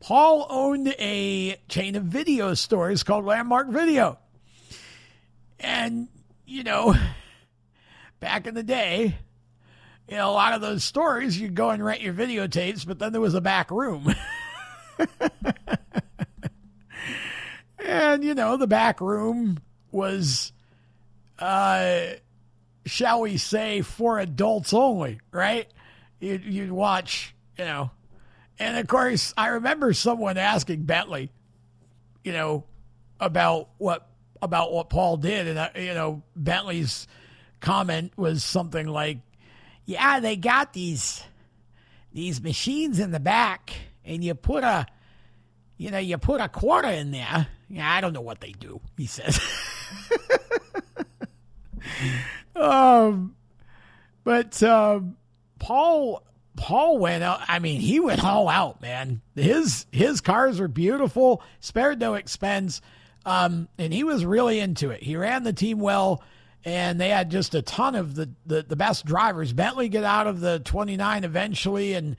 Paul owned a chain of video stores called Landmark Video. And, you know, back in the day, you know, a lot of those stores, you'd go and rent your videotapes, but then there was a back room. And, you know, the back room was, uh, shall we say, for adults only, right? You'd, you'd watch, you know. And, of course, I remember someone asking Bentley, you know, about what about what Paul did. And, uh, you know, Bentley's comment was something like, yeah, they got these these machines in the back, and you put a, you know, you put a quarter in there. Yeah, I don't know what they do, he says. um, But... um. Paul Paul went out. I mean, he went all out, man. His his cars were beautiful, spared no expense, um, and he was really into it. He ran the team well, and they had just a ton of the, the, the best drivers. Bentley got out of the twenty-nine eventually, and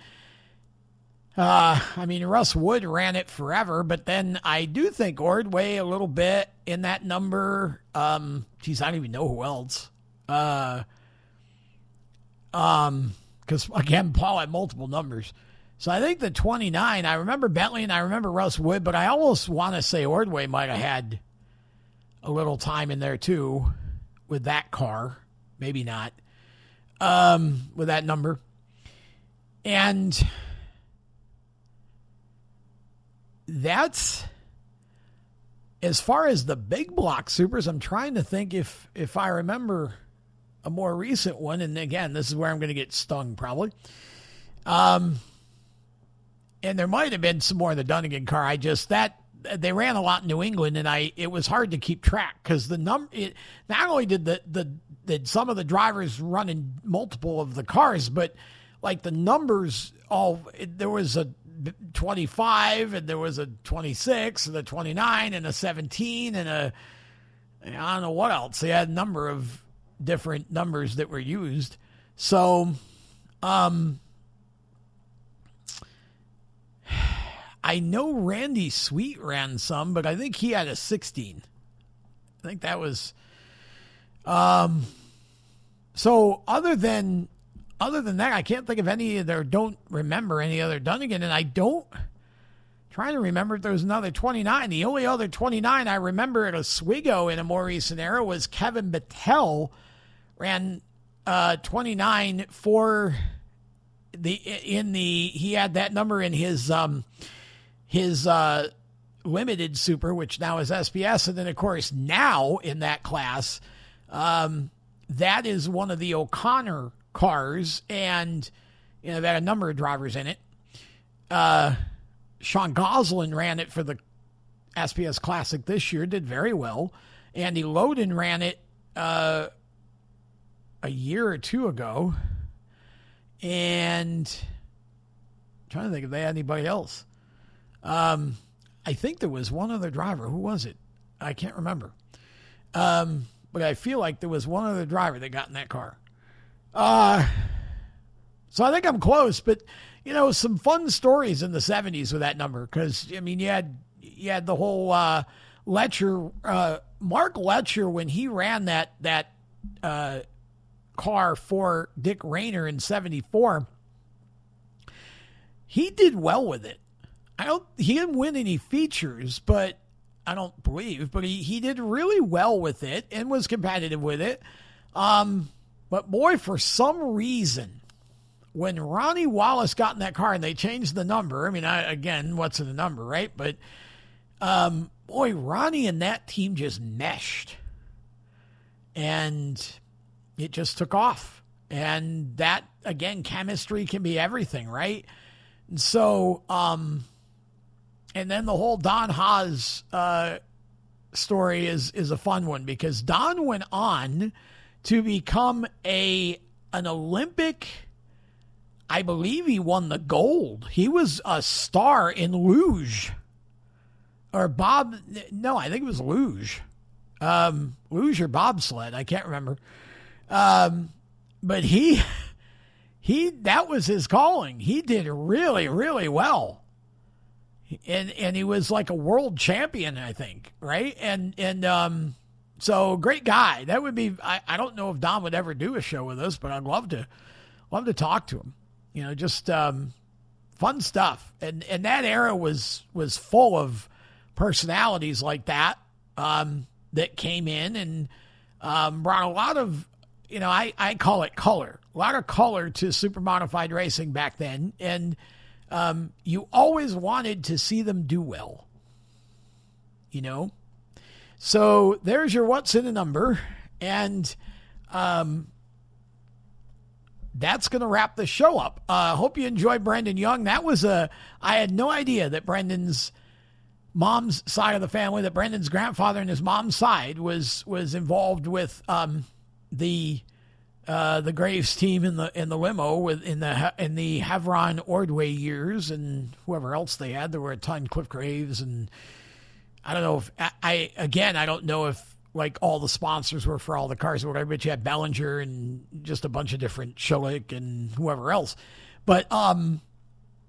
uh, I mean, Russ Wood ran it forever, but then I do think Ordway a little bit in that number. Um, geez, I don't even know who else. Uh, um... Because, again, Paul had multiple numbers. So I think the twenty-nine, I remember Bentley and I remember Russ Wood, but I almost want to say Ordway might have had a little time in there, too, with that car. Maybe not. Um, with that number. And that's, as far as the big block supers, I'm trying to think if, if I remember a more recent one, and again, this is where I'm going to get stung, probably. Um, and there might have been some more in the Dunnigan car. I just, that, they ran a lot in New England, and I it was hard to keep track, because the number, it, not only did the, the did some of the drivers run in multiple of the cars, but, like, the numbers all, it, there was a twenty-five, and there was a twenty-six, and a twenty-nine, and a seventeen, and a, I don't know what else. They had a number of different numbers that were used. So, um, I know Randy Sweet ran some, but I think he had a sixteen. I think that was, um, so other than, other than that, I can't think of any other, don't remember any other Dunnigan. And I don't I'm trying to remember if there was another twenty-nine. The only other twenty-nine I remember at Oswego in a more recent era was Kevin Battelle ran uh, twenty-nine for the in the he had that number in his um, his uh, limited super, which now is S P S, and then of course now in that class, um, that is one of the O'Connor cars, and you know that had a number of drivers in it. Uh, Sean Goslin ran it for the S P S Classic this year, did very well. Andy Loden ran it Uh, a year or two ago, and I'm trying to think if they had anybody else. Um, I think there was one other driver. Who was it? I can't remember. Um, but I feel like there was one other driver that got in that car. Uh, so I think I'm close, but you know, some fun stories in the seventies with that number. Cause I mean, you had, you had the whole, uh, Letcher, uh, Mark Letcher, when he ran that, that, uh, car for Dick Rayner in seventy-four, he did well with it. I don't, he didn't win any features, but I don't believe, but he, he did really well with it and was competitive with it. Um, but boy, for some reason, when Ronnie Wallace got in that car and they changed the number, I mean, I, again, what's in the number, right? But, um, boy, Ronnie and that team just meshed, and it just took off. And that, again, chemistry can be everything, right? And so, um, and then the whole Don Haas uh, story is is a fun one, because Don went on to become a an Olympic. I believe he won the gold. He was a star in luge, or bob. No, I think it was luge, um, luge or bobsled. I can't remember. Um, but he, he that was his calling. He did really, really well. And and he was like a world champion, I think, right? And and um, so great guy. That would be. I, I don't know if Don would ever do a show with us, but I'd love to, love to talk to him. You know, just um, fun stuff. And and that era was was full of personalities like that um, that came in and um, brought a lot of, you know, I I call it color, a lot of color to super modified racing back then. And Um, you always wanted to see them do well, you know? So there's your what's in a number. And um, that's going to wrap the show up. I uh, hope you enjoyed Brendan Young. That was a, I had no idea that Brendan's mom's side of the family, that Brendan's grandfather and his mom's side was, was involved with um, the, Uh, the Graves team in the in the limo with in the in the Heveron Ordway years, and whoever else they had. There were a ton. Cliff Graves, and I don't know if I, I again I don't know if like all the sponsors were for all the cars or whatever. But you had Bellinger and just a bunch of different, Shullick and whoever else. But um,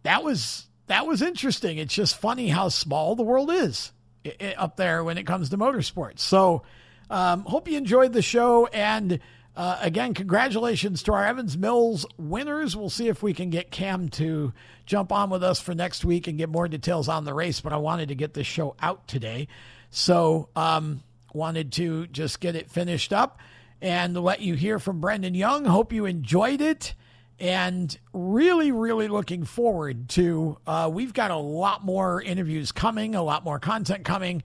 that was that was interesting. It's just funny how small the world is it, it, up there when it comes to motorsports. So um, hope you enjoyed the show. And Uh, again, congratulations to our Evans Mills winners. We'll see if we can get Cam to jump on with us for next week and get more details on the race, but I wanted to get this show out today. So um, wanted to just get it finished up and let you hear from Brendan Young. Hope you enjoyed it, and really, really looking forward to, uh, we've got a lot more interviews coming, a lot more content coming.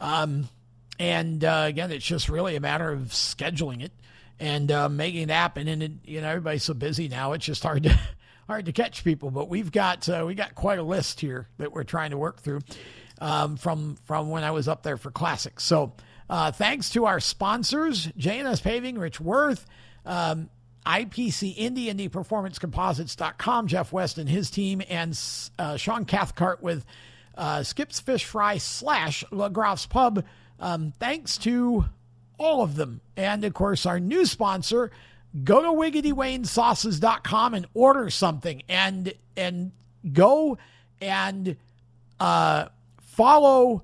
Um, and uh, again, it's just really a matter of scheduling it. And uh, making it happen, and it, you know, everybody's so busy now; it's just hard to hard to catch people. But we've got uh, we got quite a list here that we're trying to work through um, from from when I was up there for classics. So uh, thanks to our sponsors: J and S Paving, Rich Worth, um, I P C Indy, Indy Performance Composites dot com, Jeff West and his team, and uh, Sean Cathcart with uh, Skip's Fish Fry slash LeGroff's Pub. Um, thanks to all of them. And of course, our new sponsor, go to wiggity wayne sauces dot com and order something, and, and go and, uh, follow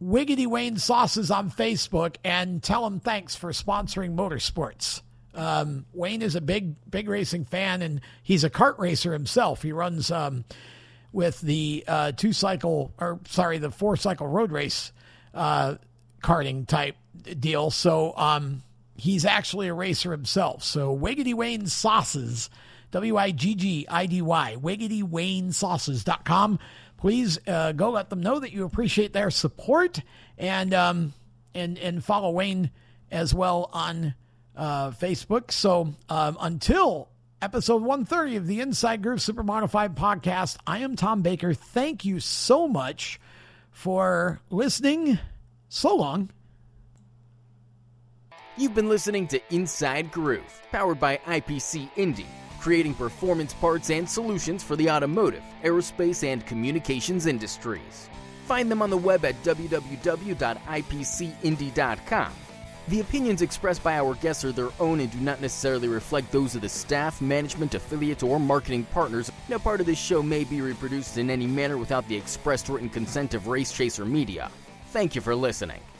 Wiggity Wayne Sauces on Facebook and tell them thanks for sponsoring motorsports. Um, Wayne is a big, big racing fan, and he's a kart racer himself. He runs, um, with the, uh, two cycle or sorry, the four cycle road race, uh, karting type deal. So um he's actually a racer himself. So Wiggity Wayne Sauces, W I G G I D Y, wiggity wayne sauces dot com. Please uh go let them know that you appreciate their support, and um and and follow Wayne as well on uh Facebook. So um until episode one thirty of the Inside Groove Super Modified Podcast, I am Tom Baker. Thank you so much for listening. So long. You've been listening to Inside Groove, powered by I P C Indy, creating performance parts and solutions for the automotive, aerospace, and communications industries. Find them on the web at w w w dot i p c indy dot com. The opinions expressed by our guests are their own and do not necessarily reflect those of the staff, management, affiliates, or marketing partners. No part of this show may be reproduced in any manner without the express written consent of Race Chaser Media. Thank you for listening.